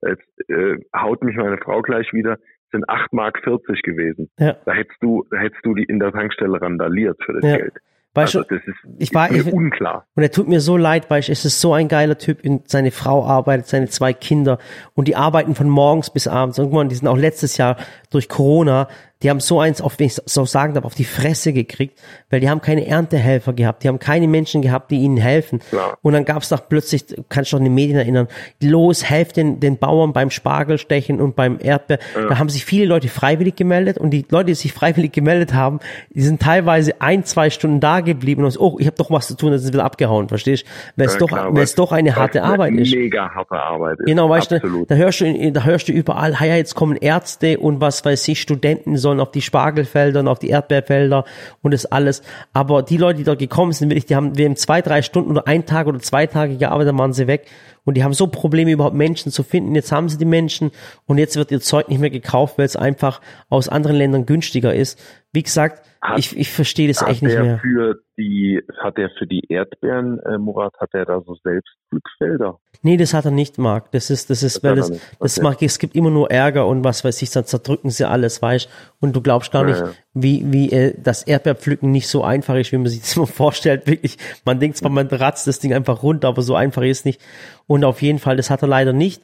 jetzt äh, haut mich meine Frau gleich wieder, sind acht Mark vierzig gewesen. Ja. Da hättest du, da hättest du die in der Tankstelle randaliert für das ja. Geld. Also das ist, ich war, ist mir ich, unklar. Und er tut mir so leid, weil ich, es ist so ein geiler Typ. Und seine Frau arbeitet, seine zwei Kinder. Und die arbeiten von morgens bis abends. Irgendwann, die sind auch letztes Jahr durch Corona, die haben so eins, auf, wenn ich so sagen darf, auf die Fresse gekriegt, weil die haben keine Erntehelfer gehabt, die haben keine Menschen gehabt, die ihnen helfen. Ja. Und dann gab es doch plötzlich, kann ich noch an den Medien erinnern, los, helft den, den Bauern beim Spargelstechen und beim Erdbeer. Ja. Da haben sich viele Leute freiwillig gemeldet und die Leute, die sich freiwillig gemeldet haben, die sind teilweise ein, zwei Stunden da geblieben und haben gesagt, oh, ich habe doch was zu tun, das ist wieder abgehauen, verstehst du? Ja, weil es doch eine harte Arbeit ist. Mega harte Arbeit ist. Genau, weißt du, da hörst du, da hörst du überall, ja, jetzt kommen Ärzte und was weiß ich, Studenten, so auf die Spargelfelder und auf die Erdbeerfelder und das alles. Aber die Leute, die da gekommen sind, die haben wir in zwei, drei Stunden oder einen Tag oder zwei Tage gearbeitet, dann waren sie weg. Und die haben so Probleme, überhaupt Menschen zu finden. Jetzt haben sie die Menschen und jetzt wird ihr Zeug nicht mehr gekauft, weil es einfach aus anderen Ländern günstiger ist. Wie gesagt, hat, ich, ich verstehe das echt nicht mehr. Für die, hat er für die Erdbeeren, äh, Murat, hat er da so selbst Glücksfelder? Nee, das hat er nicht, Marc. Das ist, das ist, das weil das, nicht, das okay. Marc, es gibt immer nur Ärger und was weiß ich, dann zerdrücken sie alles, weißt. Und du glaubst gar ja, nicht, ja. wie, wie, äh, das Erdbeerpflücken nicht so einfach ist, wie man sich das immer vorstellt, wirklich. Man denkt zwar, man ratzt das Ding einfach runter, aber so einfach ist es nicht. Und auf jeden Fall, das hat er leider nicht.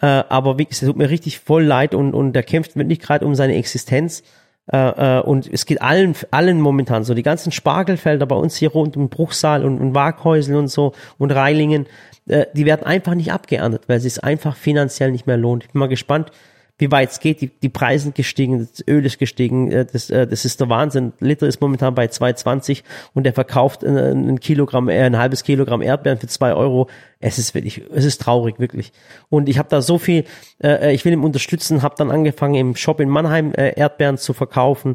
Äh, aber wirklich, es tut mir richtig voll leid und, und der kämpft wirklich gerade um seine Existenz. Uh, uh, und es geht allen allen momentan so, die ganzen Spargelfelder bei uns hier rund um Bruchsal und, und Waghäusel und so und Reilingen, uh, die werden einfach nicht abgeerntet, weil sie es einfach finanziell nicht mehr lohnt. Ich bin mal gespannt, wie weit es geht. Die, die Preise sind gestiegen, das Öl ist gestiegen, das, das ist der Wahnsinn. Liter ist momentan bei zwei zwanzig und der verkauft ein Kilogramm, ein halbes Kilogramm Erdbeeren für zwei Euro. Es ist wirklich, es ist traurig, wirklich. Und ich habe da so viel, äh, ich will ihn unterstützen, habe dann angefangen im Shop in Mannheim äh, Erdbeeren zu verkaufen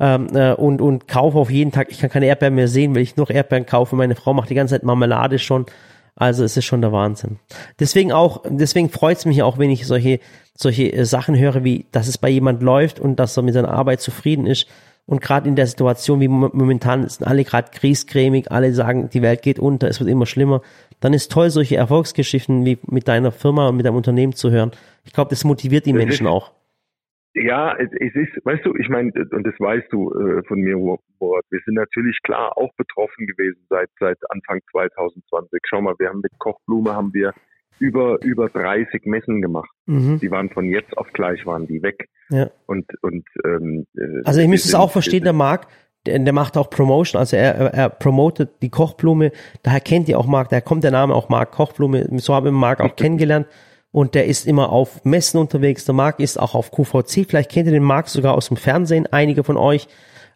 ähm, äh, und und kaufe auf jeden Tag, ich kann keine Erdbeeren mehr sehen, weil ich noch Erdbeeren kaufe. Meine Frau macht die ganze Zeit Marmelade schon, also es ist schon der Wahnsinn. Deswegen auch, deswegen freut es mich auch, wenn ich solche solche äh, Sachen höre, wie, dass es bei jemand läuft und dass er mit seiner Arbeit zufrieden ist. Und gerade in der Situation, wie momentan sind alle gerade griesgrämig, alle sagen, die Welt geht unter, es wird immer schlimmer, dann ist toll, solche Erfolgsgeschichten wie mit deiner Firma und mit deinem Unternehmen zu hören. Ich glaube, das motiviert die Menschen auch. Ja, es ist, weißt du, ich meine, und das weißt du äh, von mir, Robert, wir sind natürlich klar auch betroffen gewesen seit seit Anfang zwanzig zwanzig. Schau mal, wir haben mit Kochblume haben wir über über dreißig Messen gemacht. Mhm. Die waren von jetzt auf gleich, waren die weg. Ja. Und, und, ähm, also ich müsste es auch verstehen, der Marc, der, der macht auch Promotion, also er, er promotet die Kochblume, daher kennt ihr auch Marc, daher kommt der Name auch Marc Kochblume, so habe ich Marc auch kennengelernt. Und der ist immer auf Messen unterwegs, der Marc ist auch auf Q V C, vielleicht kennt ihr den Marc sogar aus dem Fernsehen, einige von euch.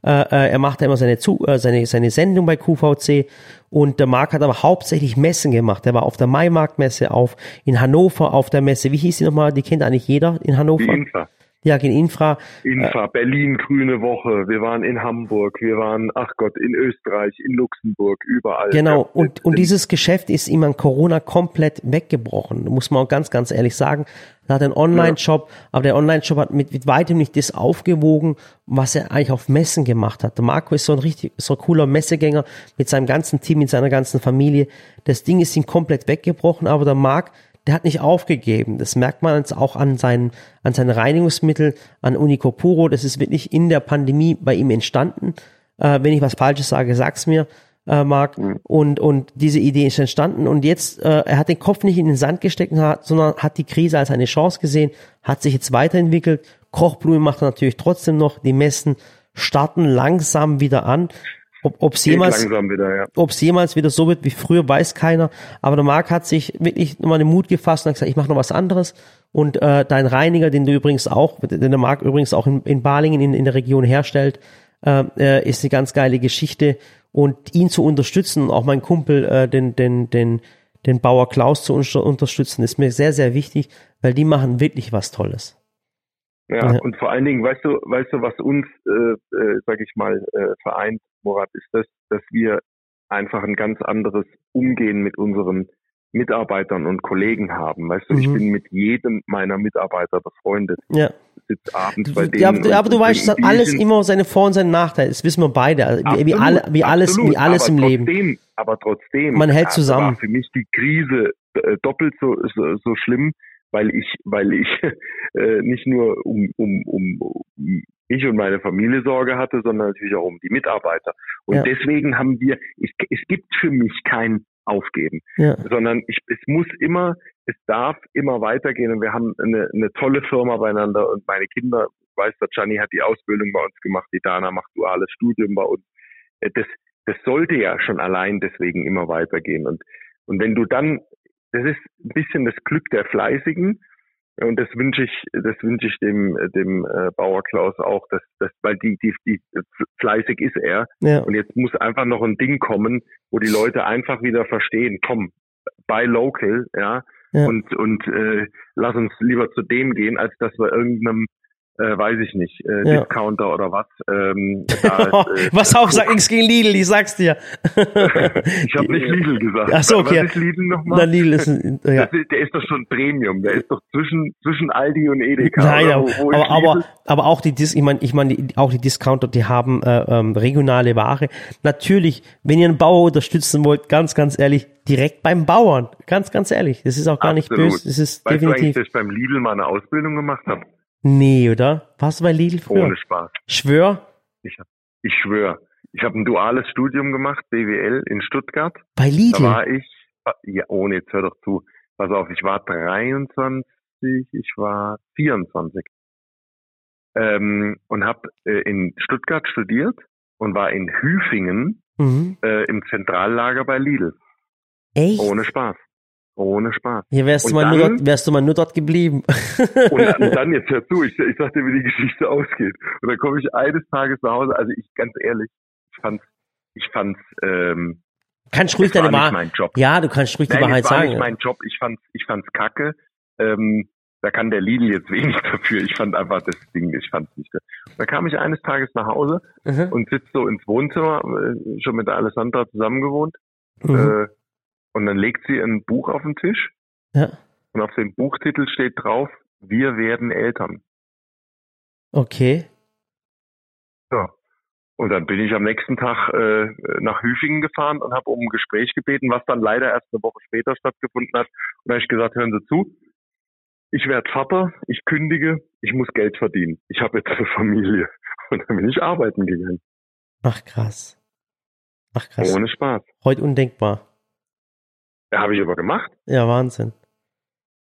Äh, er macht ja immer seine, Zu- äh, seine, seine Sendung bei Q V C und der Marc hat aber hauptsächlich Messen gemacht. Er war auf der Maimarktmesse, auf in Hannover auf der Messe. Wie hieß die nochmal? Die kennt eigentlich jeder in Hannover. Die Infra. Ja, in Infra. Infra, äh, Berlin, Grüne Woche. Wir waren in Hamburg, wir waren, ach Gott, in Österreich, in Luxemburg, überall. Genau, ja, und, und dieses Geschäft ist ihm an Corona komplett weggebrochen. Muss man auch ganz, ganz ehrlich sagen. Er hat einen Online-Shop, ja. aber der Online-Shop hat mit, mit weitem nicht das aufgewogen, was er eigentlich auf Messen gemacht hat. Der Marco ist so ein richtig, so ein cooler Messegänger mit seinem ganzen Team, mit seiner ganzen Familie. Das Ding ist ihm komplett weggebrochen, aber der Marc, der hat nicht aufgegeben. Das merkt man jetzt auch an seinen, an seinen Reinigungsmitteln, an Unico Puro. Das ist wirklich in der Pandemie bei ihm entstanden. Äh, wenn ich was Falsches sage, sag's mir, äh, Marc. Und, und diese Idee ist entstanden. Und jetzt, äh, er hat den Kopf nicht in den Sand gesteckt, sondern hat die Krise als eine Chance gesehen, hat sich jetzt weiterentwickelt. Kochblume macht er natürlich trotzdem noch. Die Messen starten langsam wieder an. Ob, ob's jemals, wieder, ja. ob's jemals wieder so wird wie früher, weiß keiner. Aber der Marc hat sich wirklich nochmal den Mut gefasst und hat gesagt, ich mache noch was anderes. Und äh, dein Reiniger, den du übrigens auch, den der Marc übrigens auch in, in Balingen in, in der Region herstellt, äh, ist eine ganz geile Geschichte. Und ihn zu unterstützen und auch meinen Kumpel, äh, den, den, den, den Bauer Klaus zu un- unterstützen, ist mir sehr, sehr wichtig, weil die machen wirklich was Tolles. Ja, ja. Und vor allen Dingen, weißt du, weißt du, was uns, äh, äh, sag ich mal, äh, vereint, Murat, ist das, dass wir einfach ein ganz anderes Umgehen mit unseren Mitarbeitern und Kollegen haben. Weißt du, mhm. ich bin mit jedem meiner Mitarbeiter befreundet. Ja. Sitzt abends bei denen. Ja, aber, aber du weißt, es hat alles immer seine Vor- und seinen Nachteil. Das wissen wir beide. Also, absolut, wie, alle, wie alles, absolut, wie alles im trotzdem, Leben. Aber trotzdem. Man hält zusammen. War für mich die Krise äh, doppelt so, so, so schlimm, weil ich, weil ich äh, nicht nur um, um, um, um mich und meine Familie Sorge hatte, sondern natürlich auch um die Mitarbeiter. Und ja. deswegen haben wir, ich, es gibt für mich kein Aufgeben, ja. sondern ich, es muss immer, es darf immer weitergehen und wir haben eine, eine tolle Firma beieinander und meine Kinder, ich weiß, der Gianni hat die Ausbildung bei uns gemacht, die Dana macht duales Studium bei uns. Das, das sollte ja schon allein deswegen immer weitergehen. Und, und wenn du dann, das ist ein bisschen das Glück der Fleißigen, und das wünsche ich, das wünsche ich dem, dem Bauer Klaus auch, dass, dass, weil die, die, die fleißig ist er. Ja. Und jetzt muss einfach noch ein Ding kommen, wo die Leute einfach wieder verstehen, komm, buy local, ja, ja. und, und äh, lass uns lieber zu dem gehen, als dass wir irgendeinem Äh, weiß ich nicht, äh, ja. Discounter oder was. Ähm, da, äh, was auch sagt nichts gegen Lidl, ich sag's dir. Ich habe nicht Lidl gesagt. Ach so, okay. Was ist Lidl nochmal? Na, Lidl ist ein, ja. das, der ist doch schon Premium, der ist doch zwischen zwischen Aldi und Edeka. Nein, aber, wo, wo aber, aber aber auch die Dis, ich meine, ich meine auch die Discounter, die haben äh, ähm, regionale Ware. Natürlich, wenn ihr einen Bauer unterstützen wollt, ganz ganz ehrlich, direkt beim Bauern, ganz ganz ehrlich, das ist auch gar Absolut. nicht böse, das ist weißt definitiv. Du eigentlich, dass ich beim Lidl mal eine Ausbildung gemacht habe? Nee, oder? Warst du bei Lidl früher? Ohne Spaß. Schwör? Ich, ich schwör. Ich habe ein duales Studium gemacht, B W L in Stuttgart. Bei Lidl? Da war ich, ja, ohne, jetzt hör doch zu. Pass auf, ich war dreiundzwanzig, ich war vierundzwanzig. Ähm, und habe äh, in Stuttgart studiert und war in Hüfingen mhm. äh, im Zentrallager bei Lidl. Echt? Ohne Spaß. Ohne Spaß. Hier wärst, du mal, dann, nur dort, wärst du mal nur dort geblieben. Und, und dann, jetzt hör zu, ich, ich sag dir, wie die Geschichte ausgeht. Und dann komme ich eines Tages nach Hause, also ich, ganz ehrlich, ich fand's, ich fand's, ähm, kannst ruhig deine Wahrheit, mein Job. Ja, du kannst ruhig Nein, die Wahrheit sagen. Das war nicht mein Job, ich fand's, ich fand's kacke, ähm, da kann der Lidl jetzt wenig dafür, ich fand einfach das Ding, ich fand's nicht. Da kam ich eines Tages nach Hause mhm. und sitze so ins Wohnzimmer, schon mit der Alessandra zusammen gewohnt, mhm. äh, und dann legt sie ein Buch auf den Tisch ja. und auf dem Buchtitel steht drauf, wir werden Eltern. Okay. So. Und dann bin ich am nächsten Tag äh, nach Hüfingen gefahren und habe um ein Gespräch gebeten, was dann leider erst eine Woche später stattgefunden hat. Und da habe ich gesagt, hören Sie zu, ich werde Vater, ich kündige, ich muss Geld verdienen. Ich habe jetzt eine Familie. Und dann bin ich arbeiten gegangen. Ach krass. Ach krass. Ohne Spaß. Heute undenkbar. Ja, habe ich aber gemacht. Ja, Wahnsinn.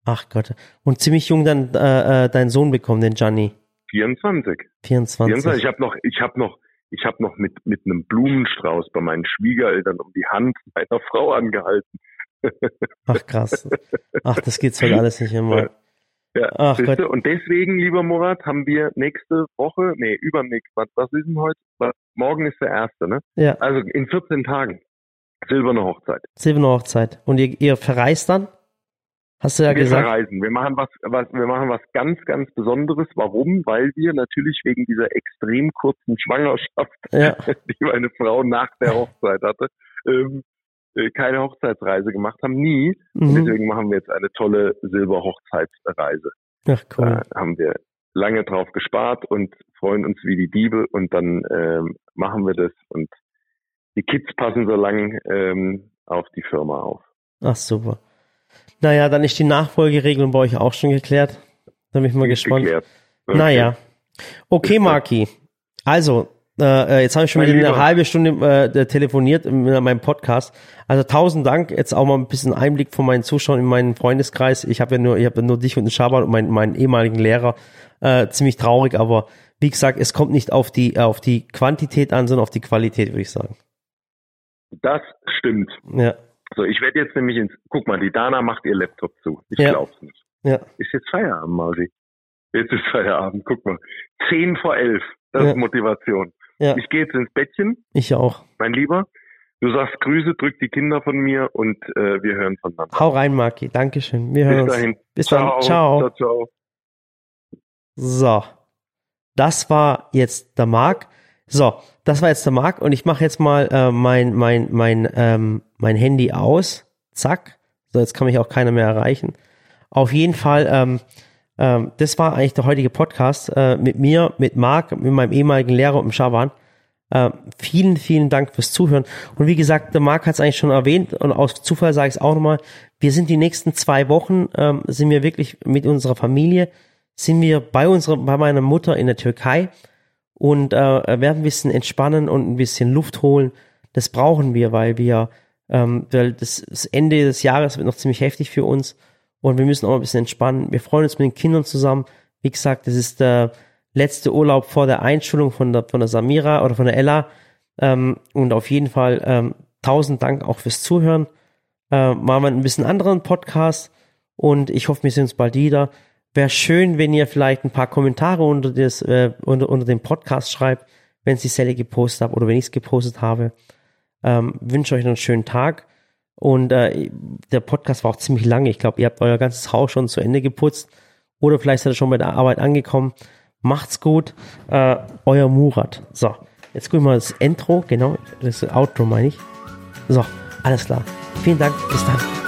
Ach Gott. Und ziemlich jung dann äh, äh, deinen Sohn bekommen, den Gianni. vierundzwanzig. vierundzwanzig. vierundzwanzig. Ich habe noch, ich habe noch, ich habe noch mit mit einem Blumenstrauß bei meinen Schwiegereltern um die Hand meiner Frau angehalten. Ach krass. Ach, das geht's halt alles nicht immer. Ja, Ach Gott. Und deswegen, lieber Murat, haben wir nächste Woche, nee, übernächst, was, was ist denn heute? Was, morgen ist der erste, ne? Ja. Also in vierzehn Tagen. Silberne Hochzeit. Silberne Hochzeit. Und ihr, ihr verreist dann? Hast du ja wir gesagt. Wir verreisen. Wir machen was, was, wir machen was ganz, ganz Besonderes. Warum? Weil wir natürlich wegen dieser extrem kurzen Schwangerschaft, ja. die meine Frau nach der Hochzeit hatte, ähm, keine Hochzeitsreise gemacht haben. Nie. Mhm. Und deswegen machen wir jetzt eine tolle Silberhochzeitsreise. Ach cool. Da haben wir lange drauf gespart und freuen uns wie die Diebe. Und dann ähm, machen wir das und die Kids passen so lang ähm, auf die Firma auf. Ach, super. Naja, dann ist die Nachfolgeregelung bei euch auch schon geklärt. Da bin ich mal ist gespannt. Okay. Naja. Okay, Marki. Also, äh, jetzt habe ich schon wieder eine halbe Stunde äh, telefoniert in meinem Podcast. Also tausend Dank. Jetzt auch mal ein bisschen Einblick von meinen Zuschauern in meinen Freundeskreis. Ich habe ja nur, ich habe ja nur dich und den Schaban und meinen, meinen ehemaligen Lehrer. Äh, ziemlich traurig, aber wie gesagt, es kommt nicht auf die, äh, auf die Quantität an, sondern auf die Qualität, würde ich sagen. Das stimmt. Ja. So, ich werde jetzt nämlich ins. Guck mal, die Dana macht ihr Laptop zu. Ich ja. glaub's nicht. Ja. Ist jetzt Feierabend, Marci. Jetzt ist Feierabend. Guck mal. Zehn vor elf. Das ja. ist Motivation. Ja. Ich gehe jetzt ins Bettchen. Ich auch. Mein Lieber, du sagst Grüße, drück die Kinder von mir und äh, wir hören voneinander. Hau rein, Marci. Dankeschön. Wir hören Bis dahin. Uns. Bis ciao. dann. Ciao. Ciao, ciao. So. Das war jetzt der Marc. So, das war jetzt der Marc und ich mache jetzt mal äh, mein mein mein ähm, mein Handy aus. Zack. So, jetzt kann mich auch keiner mehr erreichen. Auf jeden Fall, ähm, ähm, das war eigentlich der heutige Podcast äh, mit mir, mit Marc, mit meinem ehemaligen Lehrer und dem Schaban. Äh, vielen, vielen Dank fürs Zuhören. Und wie gesagt, der Marc hat es eigentlich schon erwähnt und aus Zufall sage ich es auch nochmal. Wir sind die nächsten zwei Wochen, ähm, sind wir wirklich mit unserer Familie, sind wir bei unserer, bei meiner Mutter in der Türkei und äh, werden ein bisschen entspannen und ein bisschen Luft holen. Das brauchen wir, weil wir, ähm, weil das, das Ende des Jahres wird noch ziemlich heftig für uns und wir müssen auch ein bisschen entspannen. Wir freuen uns mit den Kindern zusammen. Wie gesagt, das ist der letzte Urlaub vor der Einschulung von der, von der Samira oder von der Ella. Ähm, und auf jeden Fall ähm, tausend Dank auch fürs Zuhören. Äh, machen wir ein bisschen anderen Podcast und ich hoffe, wir sehen uns bald wieder. Wäre schön, wenn ihr vielleicht ein paar Kommentare unter, das, äh, unter, unter dem Podcast schreibt, wenn es die Sally gepostet habe oder wenn ich es gepostet habe. Ähm, wünsche euch noch einen schönen Tag. Und äh, der Podcast war auch ziemlich lange. Ich glaube, ihr habt euer ganzes Haus schon zu Ende geputzt. Oder vielleicht seid ihr schon bei der Arbeit angekommen. Macht's gut. Äh, euer Murat. So, jetzt gucken wir mal das Intro. Genau, das Outro meine ich. So, alles klar. Vielen Dank. Bis dann.